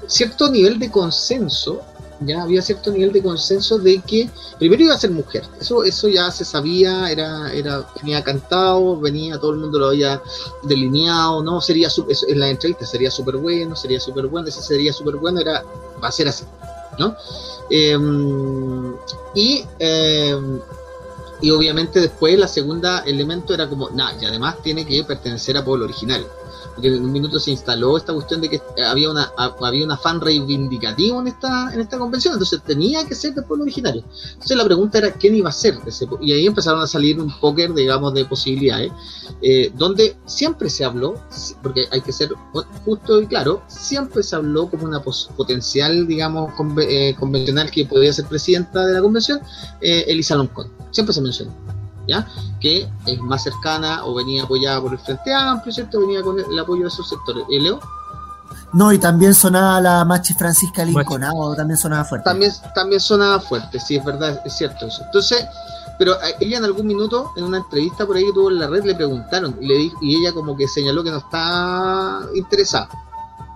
cierto nivel de consenso, ya había cierto nivel de consenso de que primero iba a ser mujer, eso ya se sabía, venía cantado, todo el mundo lo había delineado, no sería en la entrevista sería súper bueno, era, va a ser así, ¿no? Y obviamente después la segunda elemento era como, y además tiene que pertenecer a pueblo original, porque en un minuto se instaló esta cuestión de que había un afán reivindicativo en esta convención, entonces tenía que ser de pueblo originario. Entonces la pregunta era quién iba a ser y ahí empezaron a salir un póker, digamos, de posibilidades, donde siempre se habló, porque hay que ser justo y claro, siempre se habló como una potencial, digamos, convencional que podía ser presidenta de la convención, Elisa Loncón, siempre se mencionó, ¿ya? Que es más cercana o venía apoyada por el Frente Amplio, ¿cierto? Venía con el apoyo de esos sectores. ¿Leo? No, y también sonaba la Machi Francisca Lincoln, también sonaba fuerte. También sonaba fuerte, sí, es verdad, es cierto eso. Entonces, pero ella en algún minuto, en una entrevista por ahí que tuvo en la red, le preguntaron y ella como que señaló que no está interesada.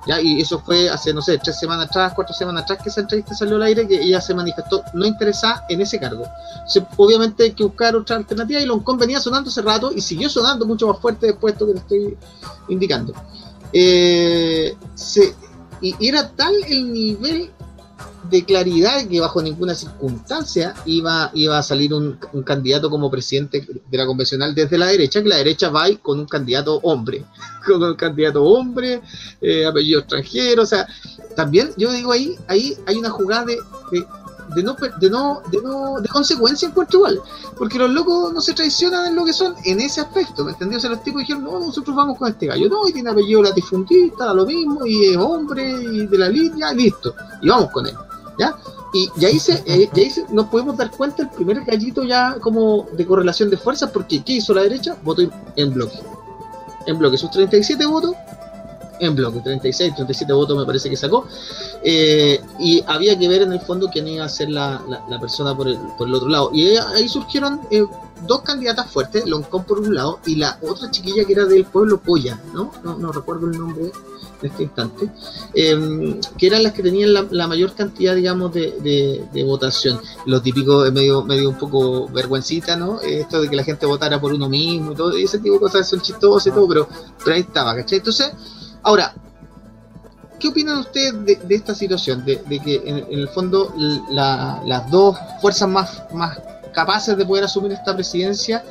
Ya, y eso fue hace, 4 semanas atrás que esa entrevista salió al aire, que ella se manifestó no interesada en ese cargo. Obviamente hay que buscar otra alternativa y Loncón venía sonando hace rato y siguió sonando mucho más fuerte después de esto que le estoy indicando. Y era tal el nivel de claridad que bajo ninguna circunstancia iba a salir un candidato como presidente de la convencional desde la derecha, que la derecha va y con un candidato hombre, apellido extranjero. O sea, también yo digo ahí hay una jugada de consecuencias por igual, porque los locos no se traicionan en lo que son en ese aspecto, ¿me entendió? O sea, los tipos dijeron, no, nosotros vamos con este gallo, no, y tiene apellido latifundista, da lo mismo, y es hombre, y de la línea, listo, y vamos con él, ¿ya? Y ahí nos podemos dar cuenta el primer gallito ya como de correlación de fuerzas, porque ¿qué hizo la derecha? Votó en bloque. En bloque, sus 37 votos, en bloque, 36, 37 votos me parece que sacó, y había que ver en el fondo quién iba a ser la persona por el otro lado, y ahí surgieron dos candidatas fuertes, Loncón por un lado, y la otra chiquilla que era del pueblo Polla, no recuerdo el nombre en este instante, que eran las que tenían la mayor cantidad, digamos, de votación. Lo típico, medio un poco vergüencita, ¿no? Esto de que la gente votara por uno mismo, y todo, y ese tipo de cosas son chistosas y todo, pero ahí estaba, ¿cachai? Entonces, ahora, ¿qué opinan ustedes de esta situación? De que en el fondo las dos fuerzas más capaces de poder asumir esta presidencia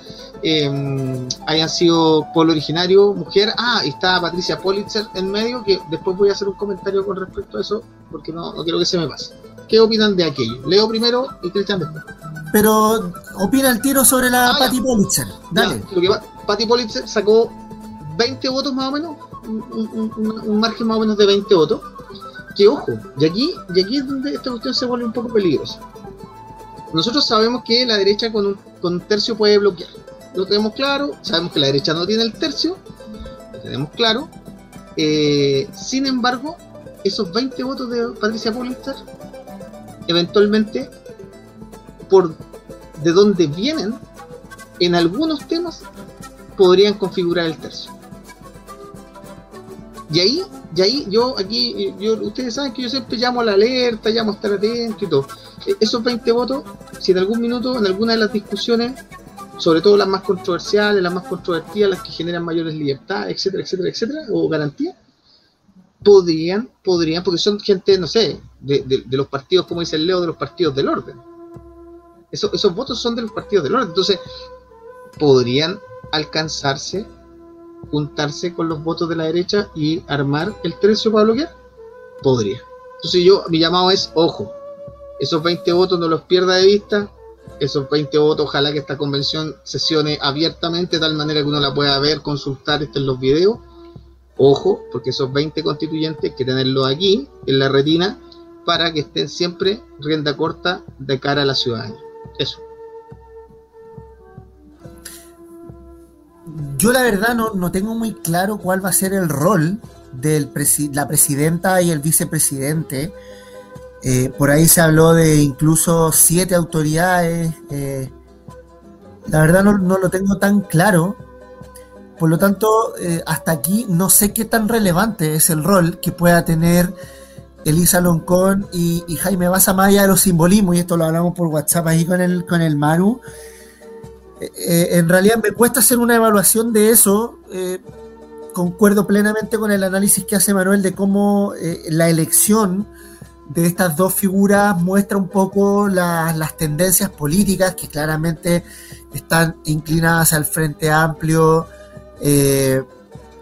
hayan sido pueblo originario, mujer. Ah, y está Patricia Politzer en medio, que después voy a hacer un comentario con respecto a eso, porque no quiero que se me pase. ¿Qué opinan de aquello? Leo primero y Cristian después. Pero opina el tiro sobre la Patti Politzer. Dale. Patti Politzer sacó 20 votos más o menos. Un margen más o menos de 20 votos, que ojo, y aquí es donde esta cuestión se vuelve un poco peligrosa. Nosotros sabemos que la derecha con un tercio puede bloquear, lo tenemos claro, sabemos que la derecha no tiene el tercio, lo tenemos claro, sin embargo, esos 20 votos de Patricia Politzer, eventualmente, de donde vienen, en algunos temas, podrían configurar el tercio. Y ahí, ustedes saben que yo siempre llamo a la alerta, llamo a estar atento y todo. Esos 20 votos, si en algún minuto, en alguna de las discusiones, sobre todo las más controversiales, las más controvertidas, las que generan mayores libertades, etcétera, etcétera, etcétera, o garantías, podrían, porque son gente, no sé, de los partidos, como dice el Leo, de los partidos del orden. Esos votos son de los partidos del orden. Entonces, podrían alcanzarse, juntarse con los votos de la derecha y armar el tercio para bloquear, podría. Entonces mi llamado es, ojo, esos 20 votos no los pierda de vista, esos 20 votos, ojalá que esta convención sesione abiertamente, de tal manera que uno la pueda ver, consultar en los videos, ojo, porque esos 20 constituyentes hay que tenerlos aquí, en la retina, para que estén siempre rienda corta de cara a la ciudadanía. Eso. Yo la verdad no tengo muy claro cuál va a ser el rol de la presidenta y el vicepresidente. Por ahí se habló de incluso 7 autoridades. La verdad no lo tengo tan claro. Por lo tanto, hasta aquí no sé qué tan relevante es el rol que pueda tener Elisa Loncón y Jaime Bassa, más allá de los simbolismos, y esto lo hablamos por WhatsApp ahí con el Manu. En realidad me cuesta hacer una evaluación de eso. Concuerdo plenamente con el análisis que hace Manuel de cómo la elección de estas dos figuras muestra un poco las tendencias políticas que claramente están inclinadas al Frente Amplio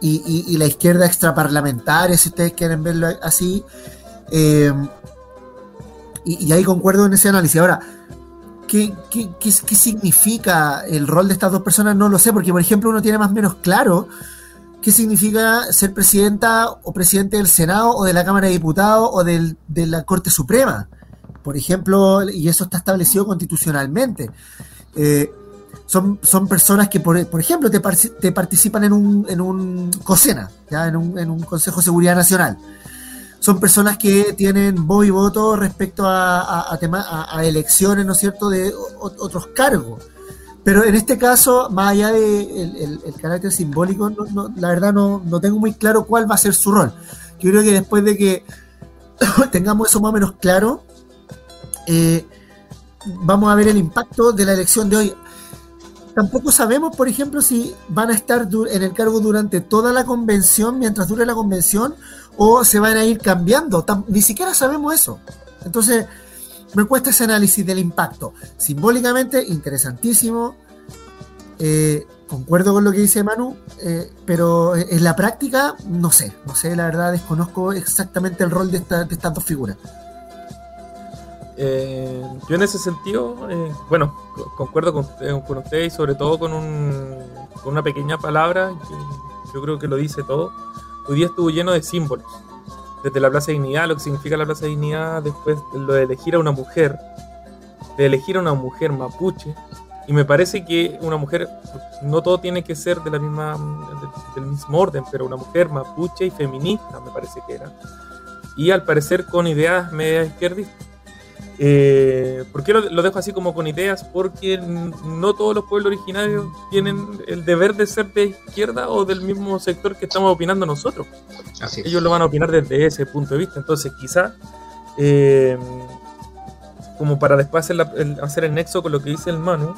y la izquierda extraparlamentaria, si ustedes quieren verlo así. Y ahí concuerdo en ese análisis. Ahora, ¿Qué significa el rol de estas dos personas? No lo sé, porque por ejemplo uno tiene más o menos claro qué significa ser presidenta o presidente del Senado o de la Cámara de Diputados o de la Corte Suprema, por ejemplo, y eso está establecido constitucionalmente. Son personas que, por ejemplo, te participan en un COSENA, ¿ya? En un Consejo de Seguridad Nacional. Son personas que tienen voz y voto respecto a elecciones, ¿no es cierto?, de otros cargos. Pero en este caso, más allá del carácter simbólico, la verdad no tengo muy claro cuál va a ser su rol. Yo creo que después de que tengamos eso más o menos claro, vamos a ver el impacto de la elección de hoy. Tampoco sabemos, por ejemplo, si van a estar en el cargo durante toda la convención, mientras dure la convención, o se van a ir cambiando. Ni siquiera sabemos eso. Entonces, me cuesta ese análisis del impacto. Simbólicamente, interesantísimo. Concuerdo con lo que dice Manu, pero en la práctica, no sé, la verdad, desconozco exactamente el rol de estas dos figuras. Yo en ese sentido, bueno, concuerdo con usted y sobre todo con una pequeña palabra que yo creo que lo dice todo. Hoy día estuvo lleno de símbolos. Desde la Plaza de Dignidad, lo que significa la Plaza de Dignidad, después lo de elegir a una mujer, mapuche. Y me parece que una mujer, no todo tiene que ser de la misma, del mismo orden, pero una mujer mapuche y feminista, me parece que era. Y al parecer con ideas media izquierdistas. ¿Por qué lo dejo así como con ideas? Porque no todos los pueblos originarios tienen el deber de ser de izquierda o del mismo sector que estamos opinando nosotros. Así es. Ellos lo van a opinar desde ese punto de vista. Entonces quizá, como para después hacer el nexo con lo que dice el Manu,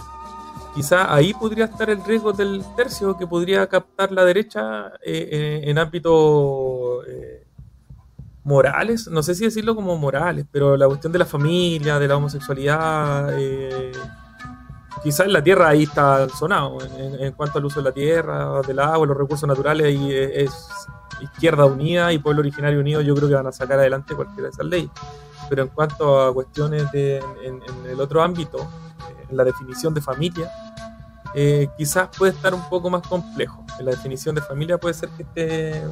quizá ahí podría estar el riesgo del tercio que podría captar la derecha en ámbito... morales, no sé si decirlo como morales, pero la cuestión de la familia, de la homosexualidad, quizás en la tierra ahí está sonado, en cuanto al uso de la tierra, del agua, los recursos naturales, y es izquierda unida y pueblo originario unido, yo creo que van a sacar adelante cualquiera de esas leyes. Pero en cuanto a cuestiones en el otro ámbito, en la definición de familia, quizás puede estar un poco más complejo. La definición de familia puede ser que esté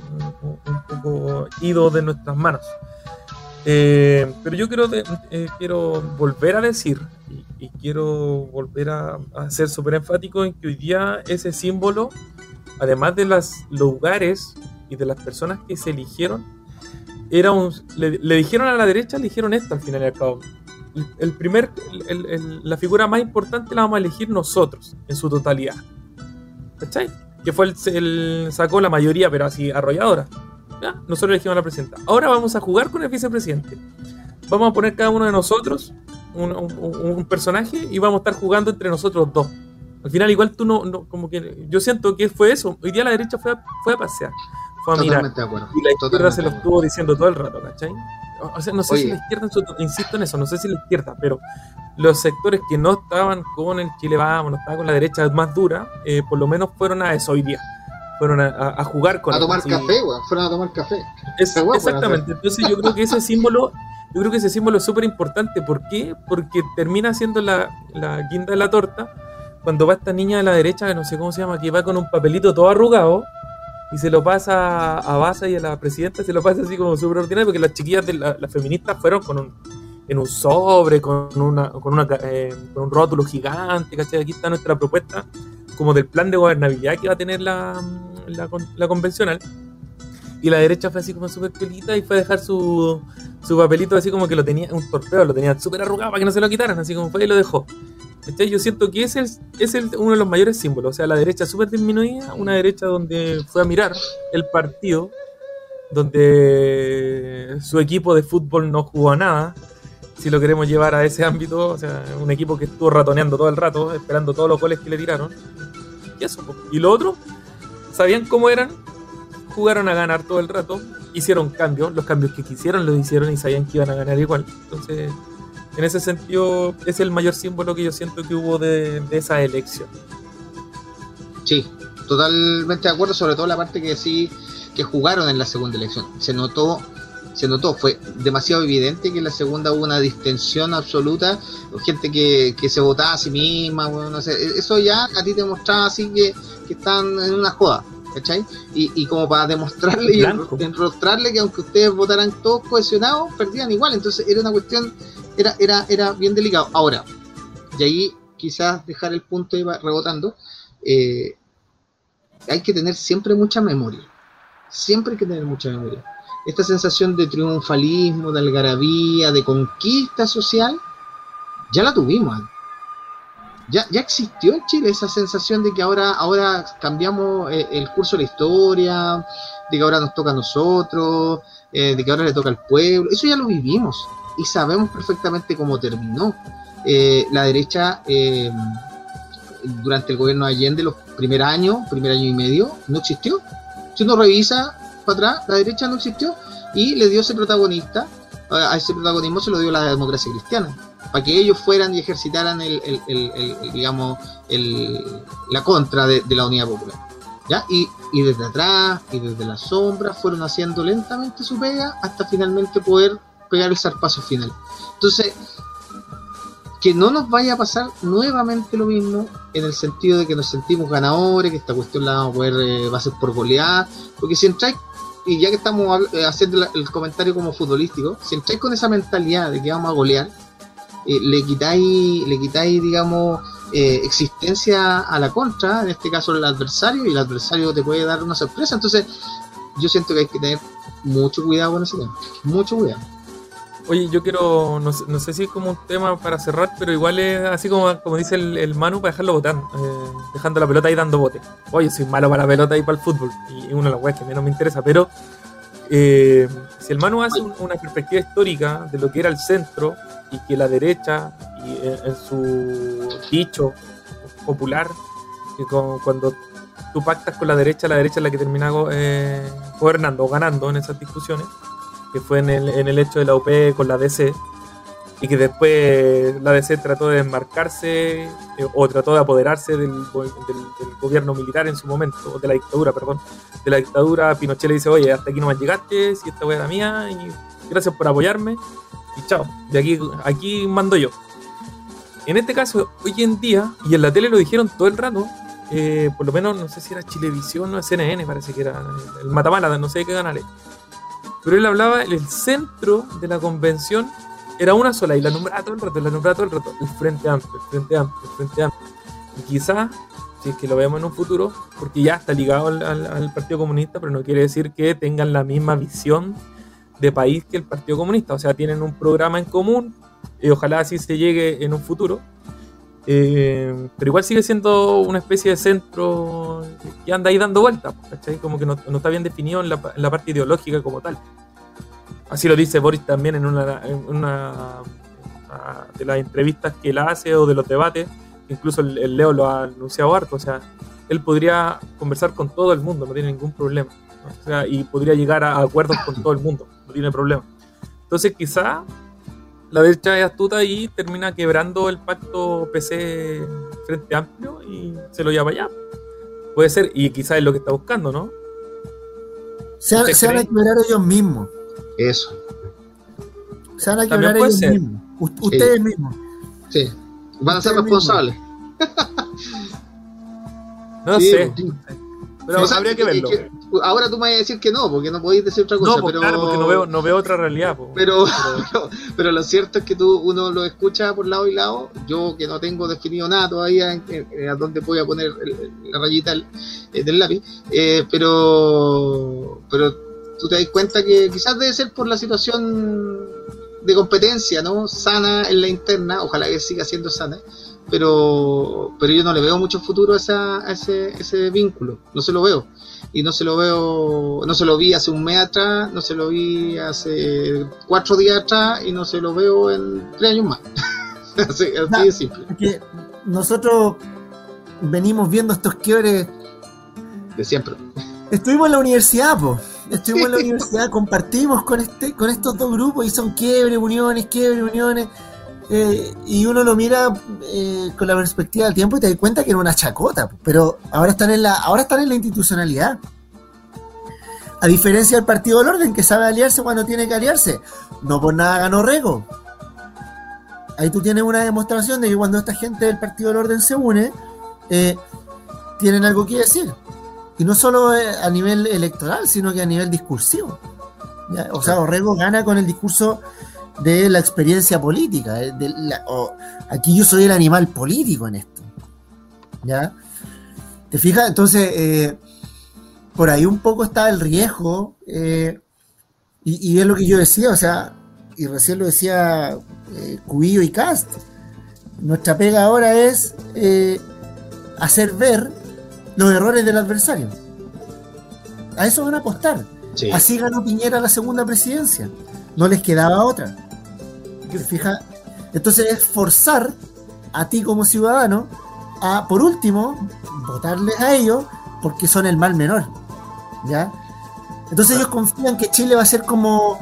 un poco ido de nuestras manos, pero yo quiero volver a decir y quiero volver a ser súper enfático en que hoy día ese símbolo, además de los lugares y de las personas que se eligieron, le dijeron a la derecha, le dijeron esto al final y al cabo. La figura más importante la vamos a elegir nosotros en su totalidad, ¿cachai? Que fue sacó la mayoría, pero así arrolladora. ¿Ya? Nosotros elegimos a la presidenta. Ahora vamos a jugar con el vicepresidente. Vamos a poner cada uno de nosotros un personaje y vamos a estar jugando entre nosotros dos. Al final, igual tú no como que yo siento que fue eso. Hoy día la derecha fue a pasear, fue a totalmente mirar. Acuerdo. Y la izquierda se lo estuvo diciendo todo el rato, ¿cachai? O sea, no sé. Oye, si la izquierda, insisto en eso, no sé si la izquierda, pero los sectores que no estaban con el Chile Vamos, no estaban con la derecha más dura, por lo menos fueron a eso hoy día. Fueron a jugar con... A tomar café, güey. Fueron a tomar café. Exactamente. Entonces yo creo que ese símbolo... Yo creo que ese símbolo es súper importante. ¿Por qué? Porque termina siendo la guinda de la torta cuando va esta niña de la derecha, que no sé cómo se llama, que va con un papelito todo arrugado y se lo pasa a Bassa y a la presidenta, se lo pasa así como súper ordinario, porque las chiquillas de las feministas fueron en un sobre, con un rótulo gigante, ¿cachai? Aquí está nuestra propuesta como del plan de gobernabilidad que va a tener la convencional. Y la derecha fue así como súper pelita y fue a dejar su papelito así como que lo tenía, un torpeo, lo tenía súper arrugado para que no se lo quitaran, así como fue y lo dejó. ¿Cachai? Yo siento que es uno de los mayores símbolos. O sea, la derecha súper disminuida, una derecha donde fue a mirar el partido, donde su equipo de fútbol no jugó a nada, si lo queremos llevar a ese ámbito. O sea, un equipo que estuvo ratoneando todo el rato, esperando todos los goles que le tiraron. Y eso. Y lo otro, sabían cómo eran, jugaron a ganar todo el rato, hicieron cambios, los cambios que quisieron los hicieron y sabían que iban a ganar igual. Entonces... en ese sentido, es el mayor símbolo que yo siento que hubo de esa elección. Sí, totalmente de acuerdo, sobre todo la parte que sí, que jugaron en la segunda elección. Se notó, fue demasiado evidente que en la segunda hubo una distensión absoluta, gente que se votaba a sí misma, bueno, no sé, eso ya a ti te mostraba así que están en una joda, ¿cachai? Y como para demostrarle y enrostrarle que aunque ustedes votaran todos cohesionados, perdían igual, entonces era una cuestión... Era bien delicado. Ahora, y ahí quizás dejar el punto y rebotando, hay que tener siempre mucha memoria. Siempre hay que tener mucha memoria. Esta sensación de triunfalismo, de algarabía, de conquista social, ya la tuvimos. Ya existió en Chile esa sensación de que ahora cambiamos el curso de la historia, de que ahora nos toca a nosotros, de que ahora le toca al pueblo. Eso ya lo vivimos. Y sabemos perfectamente cómo terminó. La derecha, durante el gobierno de Allende, los primer año y medio, no existió. Si uno revisa para atrás, la derecha no existió y le dio ese protagonista a ese protagonismo se lo dio la democracia cristiana, para que ellos fueran y ejercitaran la contra de la unidad popular, ¿ya? Y desde atrás y desde la sombra fueron haciendo lentamente su pega hasta finalmente poder pegar el zarpazo final. Entonces, que no nos vaya a pasar nuevamente lo mismo, en el sentido de que nos sentimos ganadores, que esta cuestión la vamos a poder va a ser por goleada, porque si entráis, y ya que estamos haciendo el comentario como futbolístico, si entráis con esa mentalidad de que vamos a golear, le quitáis, digamos, existencia a la contra, en este caso el adversario, y el adversario te puede dar una sorpresa. Entonces yo siento que hay que tener mucho cuidado con ese tema, mucho cuidado. Oye, yo quiero, no sé si es como un tema para cerrar, pero igual es así como dice el Manu, para dejarlo botar, dejando la pelota ahí dando bote. Oye, soy malo para la pelota y para el fútbol, y una de las weas que menos me interesa, pero si el Manu hace una perspectiva histórica de lo que era el centro, y que la derecha, y en su dicho popular, que cuando tú pactas con la derecha es la que termina gobernando o ganando en esas discusiones, que fue en el hecho de la UP con la DC, y que después la DC trató de desmarcarse o trató de apoderarse del gobierno militar en su momento, o de la dictadura, perdón. De la dictadura, Pinochet le dice: oye, hasta aquí nomás llegaste, si esta weá era mía, y gracias por apoyarme, y chao, de aquí mando yo. En este caso, hoy en día, y en la tele lo dijeron todo el rato, por lo menos no sé si era Chilevisión o CNN, parece que era el Matamala, no sé de qué canal es. Pero él hablaba, el centro de la convención era una sola, y la nombraba todo el rato, el Frente Amplio, el Frente Amplio, el Frente Amplio. Y quizás, si es que lo veamos en un futuro, porque ya está ligado al Partido Comunista, pero no quiere decir que tengan la misma visión de país que el Partido Comunista, o sea, tienen un programa en común, y ojalá así se llegue en un futuro, pero igual sigue siendo una especie de centro que anda ahí dando vueltas, ¿cachai? Como que no está bien definido en la parte ideológica como tal. Así lo dice Boris también en una de las entrevistas que él hace, o de los debates, incluso el Leo lo ha anunciado harto, o sea, él podría conversar con todo el mundo, no tiene ningún problema, ¿no? O sea, y podría llegar a acuerdos con todo el mundo, no tiene problema. Entonces quizá la derecha es astuta y termina quebrando el pacto PC Frente Amplio y se lo lleva allá. Puede ser, y quizás es lo que está buscando, ¿no? Se van a quebrar ellos mismos. Eso. Se van a quebrar ellos mismos. Ustedes mismos. Sí. Van a ser responsables. No sé. Pero o sea, habría que verlo. Ahora tú me vas a decir que no, porque no podéis decir otra cosa. No, pues, pero claro, porque no veo otra realidad. Pues. Pero lo cierto es que uno lo escucha por lado y lado. Yo, que no tengo definido nada todavía a dónde voy a poner la rayita del lápiz, pero tú te das cuenta que quizás debe ser por la situación de competencia, ¿no? Sana en la interna, ojalá que siga siendo sana. Pero yo no le veo mucho futuro a ese vínculo, no se lo veo, y no se lo vi hace un mes atrás, no se lo vi hace 4 días atrás, y no se lo veo en 3 años más. así de simple. Que nosotros venimos viendo estos quiebres de siempre. Estuvimos en la universidad, po. Estuvimos en la universidad, compartimos con estos dos grupos, y son quiebres, uniones. Y uno lo mira con la perspectiva del tiempo y te das cuenta que era una chacota, pero ahora están en la institucionalidad, a diferencia del Partido del Orden, que sabe aliarse cuando tiene que aliarse. No por nada ganó Rego. Ahí tú tienes una demostración de que cuando esta gente del Partido del Orden se une, tienen algo que decir, y no solo a nivel electoral, sino que a nivel discursivo, ¿ya? O sea, Rego gana con el discurso de la experiencia política, aquí yo soy el animal político en esto, ¿ya? ¿Te fijas? Entonces, por ahí un poco está el riesgo, y es lo que yo decía, o sea, y recién lo decía Cubillo y Cast, nuestra pega ahora es hacer ver los errores del adversario. A eso van a apostar. Sí. Así ganó Piñera la segunda presidencia, no les quedaba otra. ¿Te fijas? Entonces es forzar a ti como ciudadano a, por último, votarles a ellos porque son el mal menor, ¿ya? Entonces ellos confían que Chile va a ser como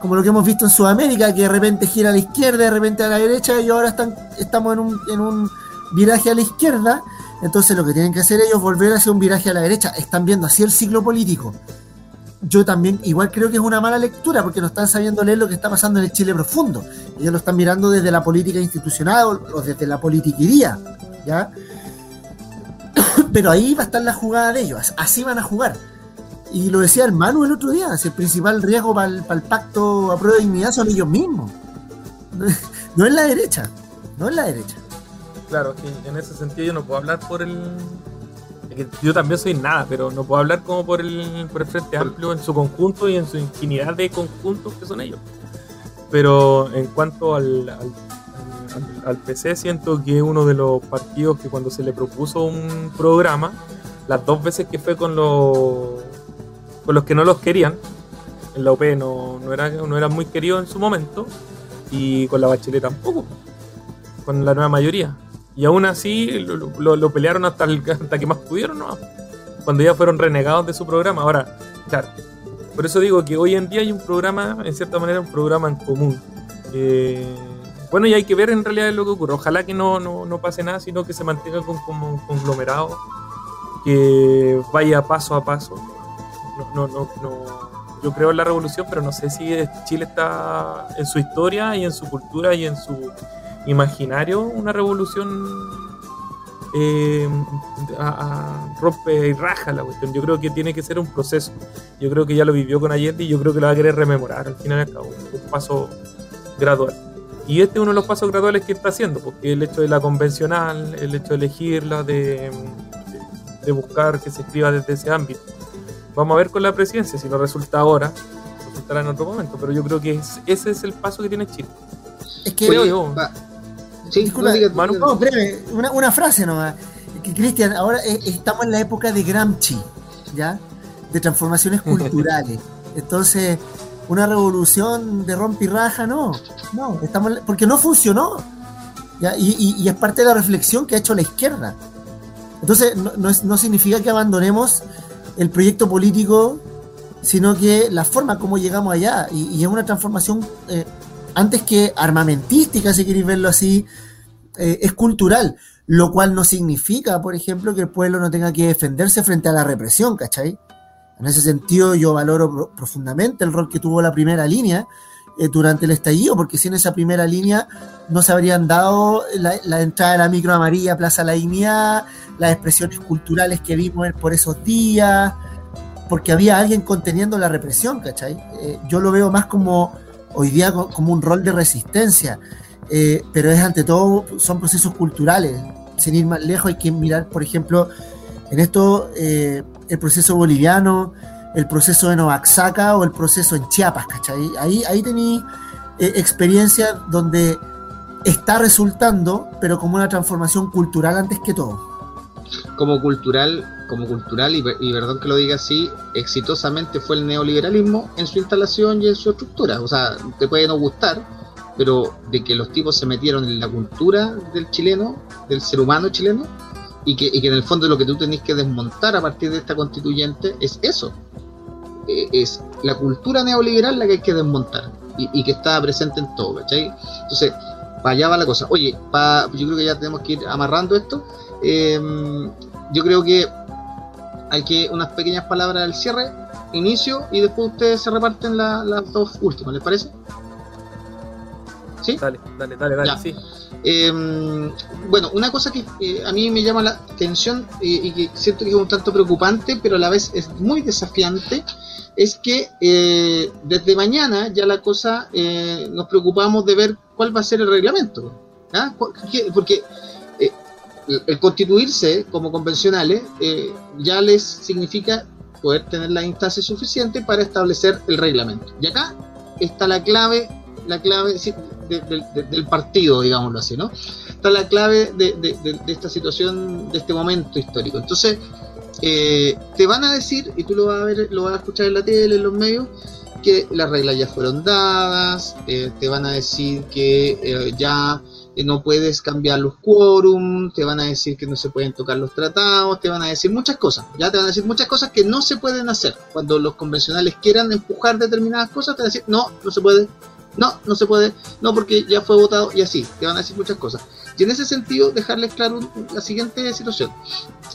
como lo que hemos visto en Sudamérica, que de repente gira a la izquierda, de repente a la derecha, y ahora estamos en un viraje a la izquierda. Entonces lo que tienen que hacer ellos es volver hacia un viraje a la derecha. Están viendo así el ciclo político. Yo también igual creo que es una mala lectura, porque no están sabiendo leer lo que está pasando en el Chile profundo. Ellos lo están mirando desde la política institucional o desde la politiquería, ¿ya? Pero ahí va a estar la jugada de ellos, así van a jugar. Y lo decía el Manu el otro día, el principal riesgo para el pacto a prueba de dignidad son ellos mismos. No es la derecha, no es la derecha. Claro, que en ese sentido yo no puedo hablar por el... Yo también soy nada, pero no puedo hablar como por el Frente Amplio en su conjunto y en su infinidad de conjuntos que son ellos. Pero en cuanto al PC, siento que uno de los partidos que cuando se le propuso un programa, las dos veces que fue con los que no los querían, en la UP no era muy querido en su momento, y con la Bachelet tampoco, con la nueva mayoría. Y aún así lo pelearon hasta que más pudieron, ¿no? Cuando ya fueron renegados de su programa. Ahora, claro, por eso digo que hoy en día hay un programa, en cierta manera, un programa en común. Bueno, y hay que ver en realidad lo que ocurre. Ojalá que no pase nada, sino que se mantenga como un conglomerado que vaya paso a paso. No. Yo creo en la revolución, pero no sé si Chile está en su historia y en su cultura y en su... imaginario, una revolución rompe y raja la cuestión. Yo creo que tiene que ser un proceso. Yo creo que ya lo vivió con Allende y yo creo que lo va a querer rememorar al final y al cabo, un paso gradual. Y este es uno de los pasos graduales que está haciendo, porque el hecho de la convencional, el hecho de elegirla, de buscar que se escriba desde ese ámbito. Vamos a ver con la presidencia, si no resulta ahora, resultará en otro momento, pero yo creo que ese es el paso que tiene Chile. Es que... Oye, sí, disculpa, breve, una frase nomás. Cristian, ahora estamos en la época de Gramsci, ¿ya? De transformaciones culturales. Entonces, una revolución de rompirraja, no, estamos porque no funcionó, ¿ya? Y es parte de la reflexión que ha hecho la izquierda. Entonces, no significa que abandonemos el proyecto político, sino que la forma como llegamos allá, y es una transformación... antes que armamentística, si queréis verlo así, es cultural, lo cual no significa, por ejemplo, que el pueblo no tenga que defenderse frente a la represión, ¿cachai? En ese sentido yo valoro profundamente el rol que tuvo la primera línea durante el estallido, porque sin esa primera línea no se habrían dado la entrada de la micro amarilla, Plaza de la Dignidad, las expresiones culturales que vimos por esos días, porque había alguien conteniendo la represión, ¿cachai? Yo lo veo más como... hoy día como un rol de resistencia, pero es ante todo, son procesos culturales. Sin ir más lejos, hay que mirar, por ejemplo, en esto el proceso boliviano, el proceso de Oaxaca o el proceso en Chiapas, ¿cachai? Ahí tenéis experiencias donde está resultando, pero como una transformación cultural antes que todo. Como cultural, y perdón que lo diga así, exitosamente fue el neoliberalismo en su instalación y en su estructura. O sea, te puede no gustar, pero de que los tipos se metieron en la cultura del chileno, del ser humano chileno, y que en el fondo lo que tú tenés que desmontar a partir de esta constituyente es eso. Es la cultura neoliberal la que hay que desmontar, y que está presente en todo, ¿cachai? Entonces, para allá va la cosa. Oye, yo creo que ya tenemos que ir amarrando esto. Yo creo que hay que unas pequeñas palabras al cierre, inicio, y después ustedes se reparten las dos últimas, ¿les parece? ¿Sí? Dale, sí. Bueno, una cosa que a mí me llama la atención y que siento que es un tanto preocupante, pero a la vez es muy desafiante, es que desde mañana ya la cosa, nos preocupamos de ver cuál va a ser el reglamento, ¿ah? Porque el constituirse como convencionales ya les significa poder tener las instancias suficientes para establecer el reglamento. Y acá está la clave del partido, digámoslo así, ¿no? Está la clave de esta situación, de este momento histórico. Entonces, te van a decir, y tú lo vas a ver, lo vas a escuchar en la tele, en los medios, que las reglas ya fueron dadas, te van a decir que ya no puedes cambiar los quórum, te van a decir que no se pueden tocar los tratados, te van a decir muchas cosas, ya te van a decir muchas cosas que no se pueden hacer. Cuando los convencionales quieran empujar determinadas cosas, te van a decir, no, no se puede, no, no se puede, no porque ya fue votado y así, te van a decir muchas cosas. Y en ese sentido, dejarles claro la siguiente situación.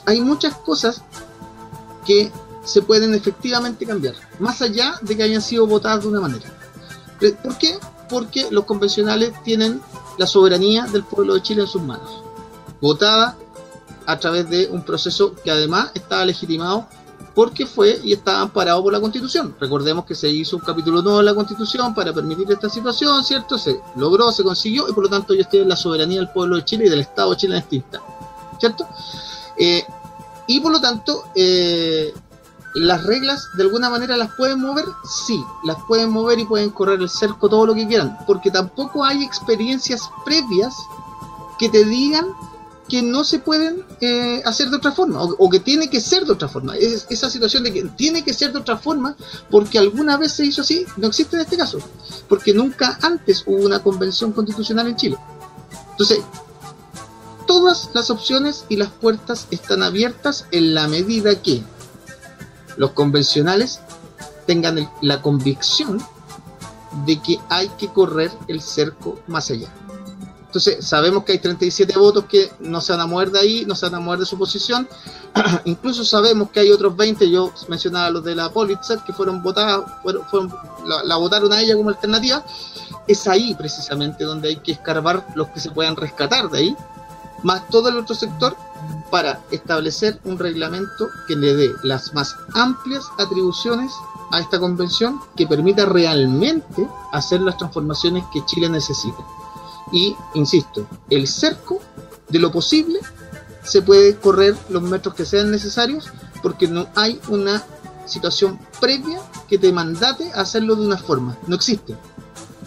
Hay muchas cosas que se pueden efectivamente cambiar, más allá de que hayan sido votadas de una manera. ¿Por qué? Porque los convencionales tienen la soberanía del pueblo de Chile en sus manos, votada a través de un proceso que además estaba legitimado porque fue y estaba amparado por la Constitución. Recordemos que se hizo un capítulo nuevo de la Constitución para permitir esta situación, ¿cierto? Se logró, se consiguió, y por lo tanto ellos tienen la soberanía del pueblo de Chile y del Estado de Chile en distinta, ¿cierto? Y por lo tanto, las reglas de alguna manera las pueden mover, sí, las pueden mover y pueden correr el cerco todo lo que quieran, porque tampoco hay experiencias previas que te digan que no se pueden hacer de otra forma, o que tiene que ser de otra forma. Es esa situación de que tiene que ser de otra forma porque alguna vez se hizo así, no existe en este caso, porque nunca antes hubo una convención constitucional en Chile. Entonces, todas las opciones y las puertas están abiertas en la medida que los convencionales tengan la convicción de que hay que correr el cerco más allá. Entonces, sabemos que hay 37 votos que no se van a mover de ahí, no se van a mover de su posición. Incluso sabemos que hay otros 20, yo mencionaba los de la Politzer, que fueron votadas, la votaron a ella como alternativa. Es ahí precisamente donde hay que escarbar los que se puedan rescatar de ahí, más todo el otro sector, para establecer un reglamento que le dé las más amplias atribuciones a esta convención, que permita realmente hacer las transformaciones que Chile necesita. Y, insisto, el cerco, de lo posible, se puede correr los metros que sean necesarios, porque no hay una situación previa que te mandate a hacerlo de una forma. No existe.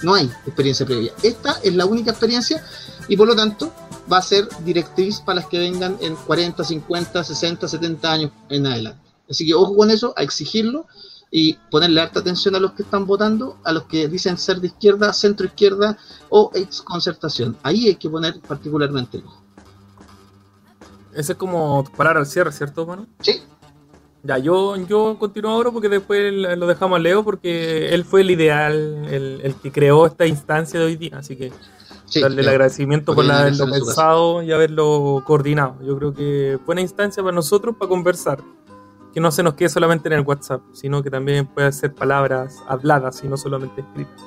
No hay experiencia previa. Esta es la única experiencia y, por lo tanto, va a ser directriz para las que vengan en 40, 50, 60, 70 años en adelante. Así que ojo con eso, a exigirlo y ponerle harta atención a los que están votando, a los que dicen ser de izquierda, centro izquierda o exconcertación. Ahí hay que poner particularmente el ojo. Ese es como parar al cierre, ¿cierto, Manu? Sí. Ya, yo continúo ahora porque después lo dejamos a Leo, porque él fue el ideal, el que creó esta instancia de hoy día, así que sí, darle el agradecimiento por haberlo pensado y haberlo coordinado. Yo creo que buena instancia para nosotros para conversar, que no se nos quede solamente en el WhatsApp, sino que también puede ser palabras habladas y no solamente escritas.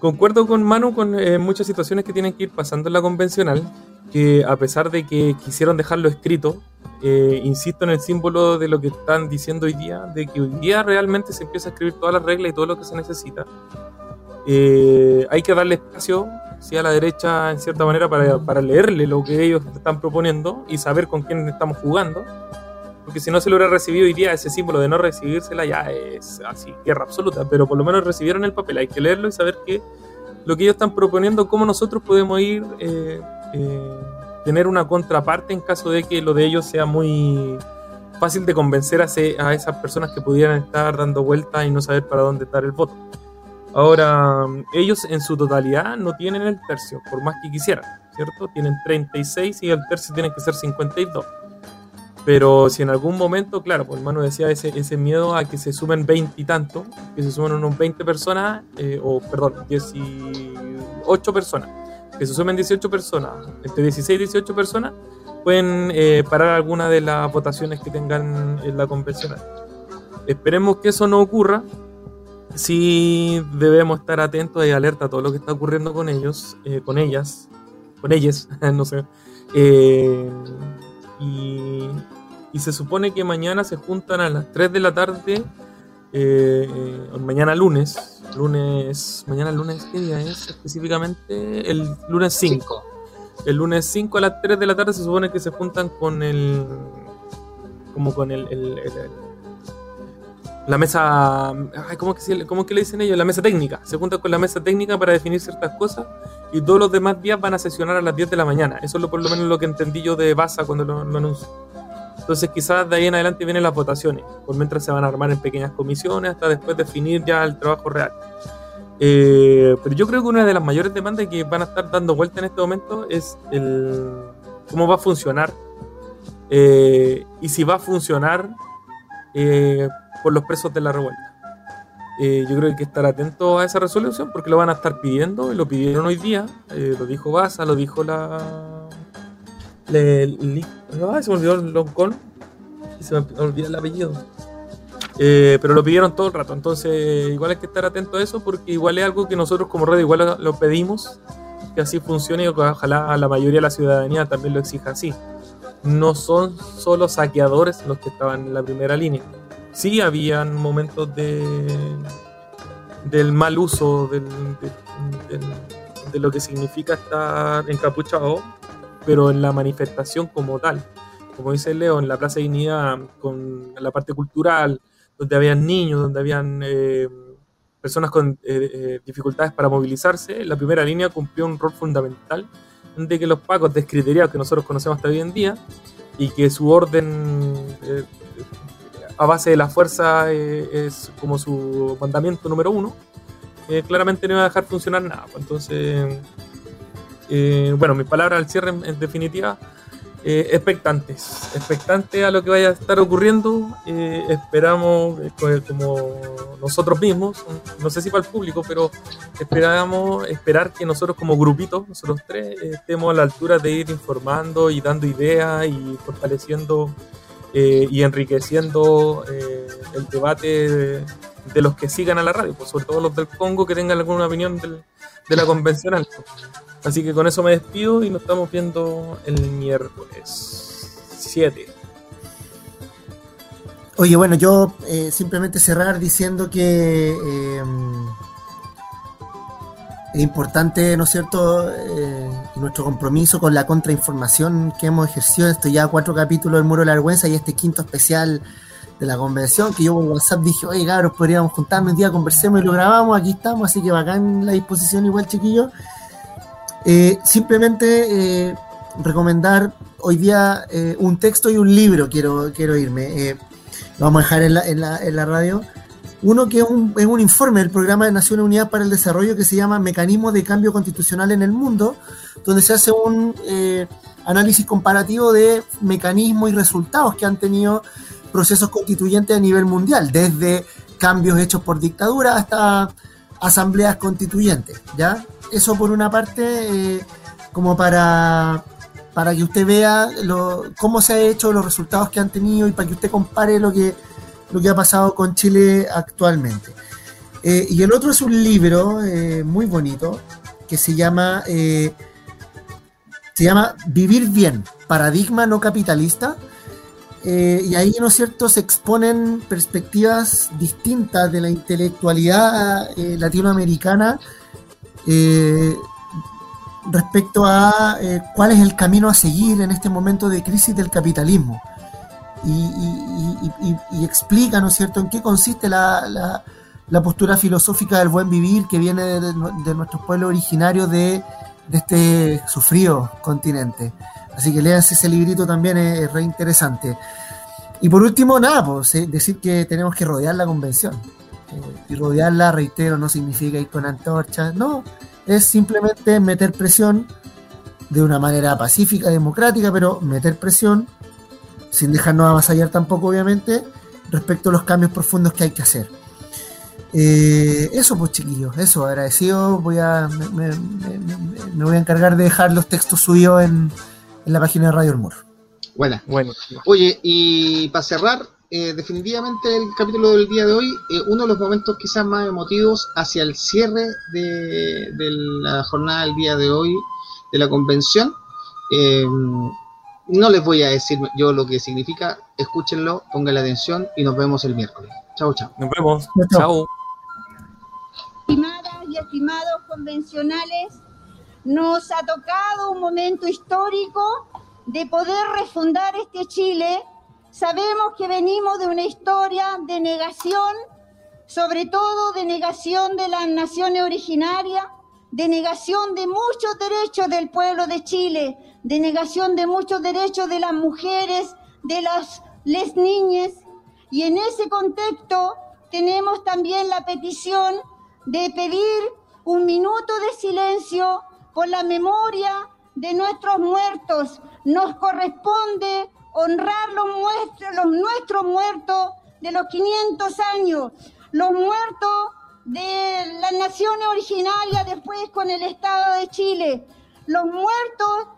Concuerdo con Manu con muchas situaciones que tienen que ir pasando en la convencional, que a pesar de que quisieron dejarlo escrito, insisto en el símbolo de lo que están diciendo hoy día, de que hoy día realmente se empieza a escribir todas las reglas y todo lo que se necesita. Hay que darle espacio, sí, a la derecha en cierta manera para leerle lo que ellos están proponiendo y saber con quién estamos jugando, porque si no se lo hubiera recibido hoy día, ese símbolo de no recibírsela ya es así, guerra absoluta, pero por lo menos recibieron el papel. Hay que leerlo y saber que lo que ellos están proponiendo, cómo nosotros podemos ir tener una contraparte en caso de que lo de ellos sea muy fácil de convencer a esas personas que pudieran estar dando vueltas y no saber para dónde estar el voto. Ahora, ellos en su totalidad no tienen el tercio, por más que quisieran, ¿cierto? Tienen 36 y el tercio tiene que ser 52. Pero si en algún momento, claro, pues Manu decía ese miedo a que se sumen 20 y tanto, que se sumen unos 20 personas, 18 personas, que se sumen 18 personas, entre 16 y 18 personas, pueden parar alguna de las votaciones que tengan en la convencional. Esperemos que eso no ocurra. Sí, debemos estar atentos y alerta a todo lo que está ocurriendo con ellos, con ellas, no sé. Y se supone que mañana se juntan a las 3 de la tarde, mañana lunes, mañana lunes, ¿qué día es específicamente? El lunes 5. El lunes 5 a las 3 de la tarde se supone que se juntan la mesa, ¿cómo que le dicen ellos? La mesa técnica. Se juntan con la mesa técnica para definir ciertas cosas y todos los demás días van a sesionar a las 10 de la mañana. Eso es por lo menos lo que entendí yo de Bassa cuando lo anunció. Entonces quizás de ahí en adelante vienen las votaciones, por mientras se van a armar en pequeñas comisiones hasta después definir ya el trabajo real. Pero yo creo que una de las mayores demandas que van a estar dando vuelta en este momento es cómo va a funcionar, y si va a funcionar por los presos de la revuelta. Yo creo que hay que estar atentos a esa resolución, porque lo van a estar pidiendo, y lo pidieron hoy día, lo dijo Bassa, lo dijo se me olvidó Loncón, se me olvidó el apellido. Pero lo pidieron todo el rato, entonces igual hay que estar atento a eso, porque igual es algo que nosotros como red igual lo pedimos, que así funcione, y ojalá la mayoría de la ciudadanía también lo exija así. No son solo saqueadores los que estaban en la primera línea, sí habían momentos del mal uso de lo que significa estar encapuchado, pero en la manifestación como tal, como dice Leo, en la Plaza de Dignidad, con la parte cultural, donde habían niños, donde habían personas con dificultades para movilizarse, la primera línea cumplió un rol fundamental de que los pacos descriteriados que nosotros conocemos hasta hoy en día, y que su orden a base de la fuerza es como su mandamiento número uno, claramente no iba a dejar funcionar nada. Entonces, bueno, mis palabras al cierre en definitiva, expectantes a lo que vaya a estar ocurriendo. Esperamos, como nosotros mismos, no sé si para el público, pero esperar que nosotros como grupito, nosotros tres, estemos a la altura de ir informando y dando ideas y fortaleciendo y enriqueciendo el debate de los que sigan a la radio, pues, sobre todo los del Congo que tengan alguna opinión de la convencional. Así que con eso me despido y nos estamos viendo el miércoles 7. Oye, bueno, yo simplemente cerrar diciendo que es importante, ¿no es cierto?, nuestro compromiso con la contrainformación que hemos ejercido. Esto ya 4 capítulos del Muro de la Vergüenza y este 5º especial de la convención, que yo por WhatsApp dije, oye, cabros, podríamos juntarnos un día, conversemos, y lo grabamos, aquí estamos, así que bacán la disposición igual, chiquillos. Simplemente recomendar hoy día un texto y un libro. Quiero irme, lo vamos a dejar en la radio. Uno que es un informe del Programa de Naciones Unidas para el Desarrollo, que se llama Mecanismos de Cambio Constitucional en el Mundo, donde se hace un análisis comparativo de mecanismos y resultados que han tenido procesos constituyentes a nivel mundial, desde cambios hechos por dictadura hasta asambleas constituyentes, ¿ya? Eso por una parte, como para que usted vea cómo se ha hecho, los resultados que han tenido, y para que usted compare lo que ha pasado con Chile actualmente. Y el otro es un libro muy bonito que se llama Vivir Bien, Paradigma No Capitalista. Y ahí, ¿no es cierto?, se exponen perspectivas distintas de la intelectualidad latinoamericana respecto a cuál es el camino a seguir en este momento de crisis del capitalismo, y explica, ¿no es cierto?, en qué consiste la postura filosófica del buen vivir que viene de nuestros pueblos originarios de este sufrido continente. Así que léanse ese librito también, es re interesante. Y por último, nada, pues, decir que tenemos que rodear la convención. Y rodearla, reitero, no significa ir con antorchas, no, es simplemente meter presión de una manera pacífica, democrática, pero meter presión sin dejarnos avasallar tampoco, obviamente, respecto a los cambios profundos que hay que hacer. Eso pues, chiquillos, eso, agradecido. Me voy a encargar de dejar los textos subidos en la página de Radio El Muro. Bueno. Oye, y para cerrar, definitivamente el capítulo del día de hoy, uno de los momentos quizás más emotivos hacia el cierre de la jornada del día de hoy de la convención. No les voy a decir yo lo que significa, escúchenlo, pongan la atención y nos vemos el miércoles. Chao. Nos vemos. Chao. Estimadas y estimados convencionales, nos ha tocado un momento histórico de poder refundar este Chile. Sabemos que venimos de una historia de negación, sobre todo de negación de las naciones originarias, de negación de muchos derechos del pueblo de Chile, de negación de muchos derechos de las mujeres, de las niñas. Y en ese contexto tenemos también la petición de pedir un minuto de silencio por la memoria de nuestros muertos. Nos corresponde honrar los nuestros muertos de los 500 años, los muertos de las naciones originarias después con el Estado de Chile, los muertos,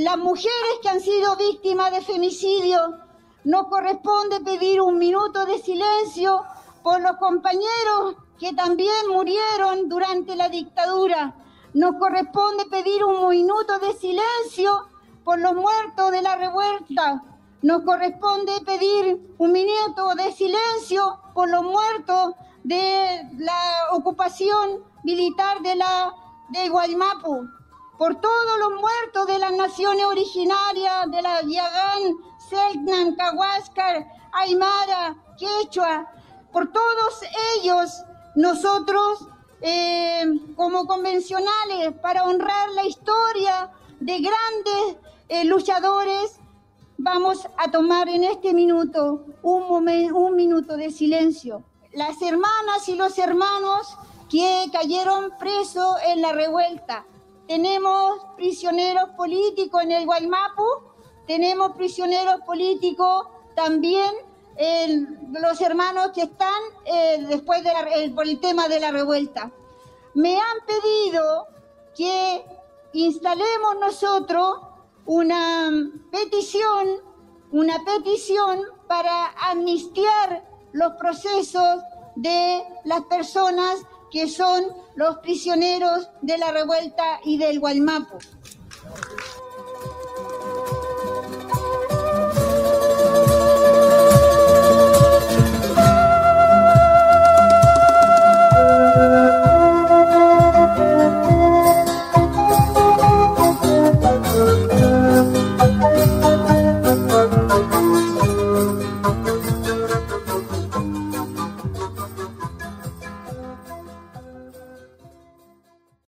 las mujeres que han sido víctimas de femicidio. Nos corresponde pedir un minuto de silencio por los compañeros que también murieron durante la dictadura. Nos corresponde pedir un minuto de silencio por los muertos de la revuelta. Nos corresponde pedir un minuto de silencio por los muertos de la ocupación militar de Wallmapu, por todos los muertos de las naciones originarias, de la Yagán, Selknam, Cahuáscar, Aymara, Quechua. Por todos ellos, nosotros como convencionales, para honrar la historia de grandes luchadores, vamos a tomar en este minuto un minuto de silencio. Las hermanas y los hermanos que cayeron presos en la revuelta. Tenemos prisioneros políticos en el Wallmapu, tenemos prisioneros políticos también los hermanos que están después de por el tema de la revuelta. Me han pedido que instalemos nosotros una petición para amnistiar los procesos de las personas que son los prisioneros de la revuelta y del Wallmapu.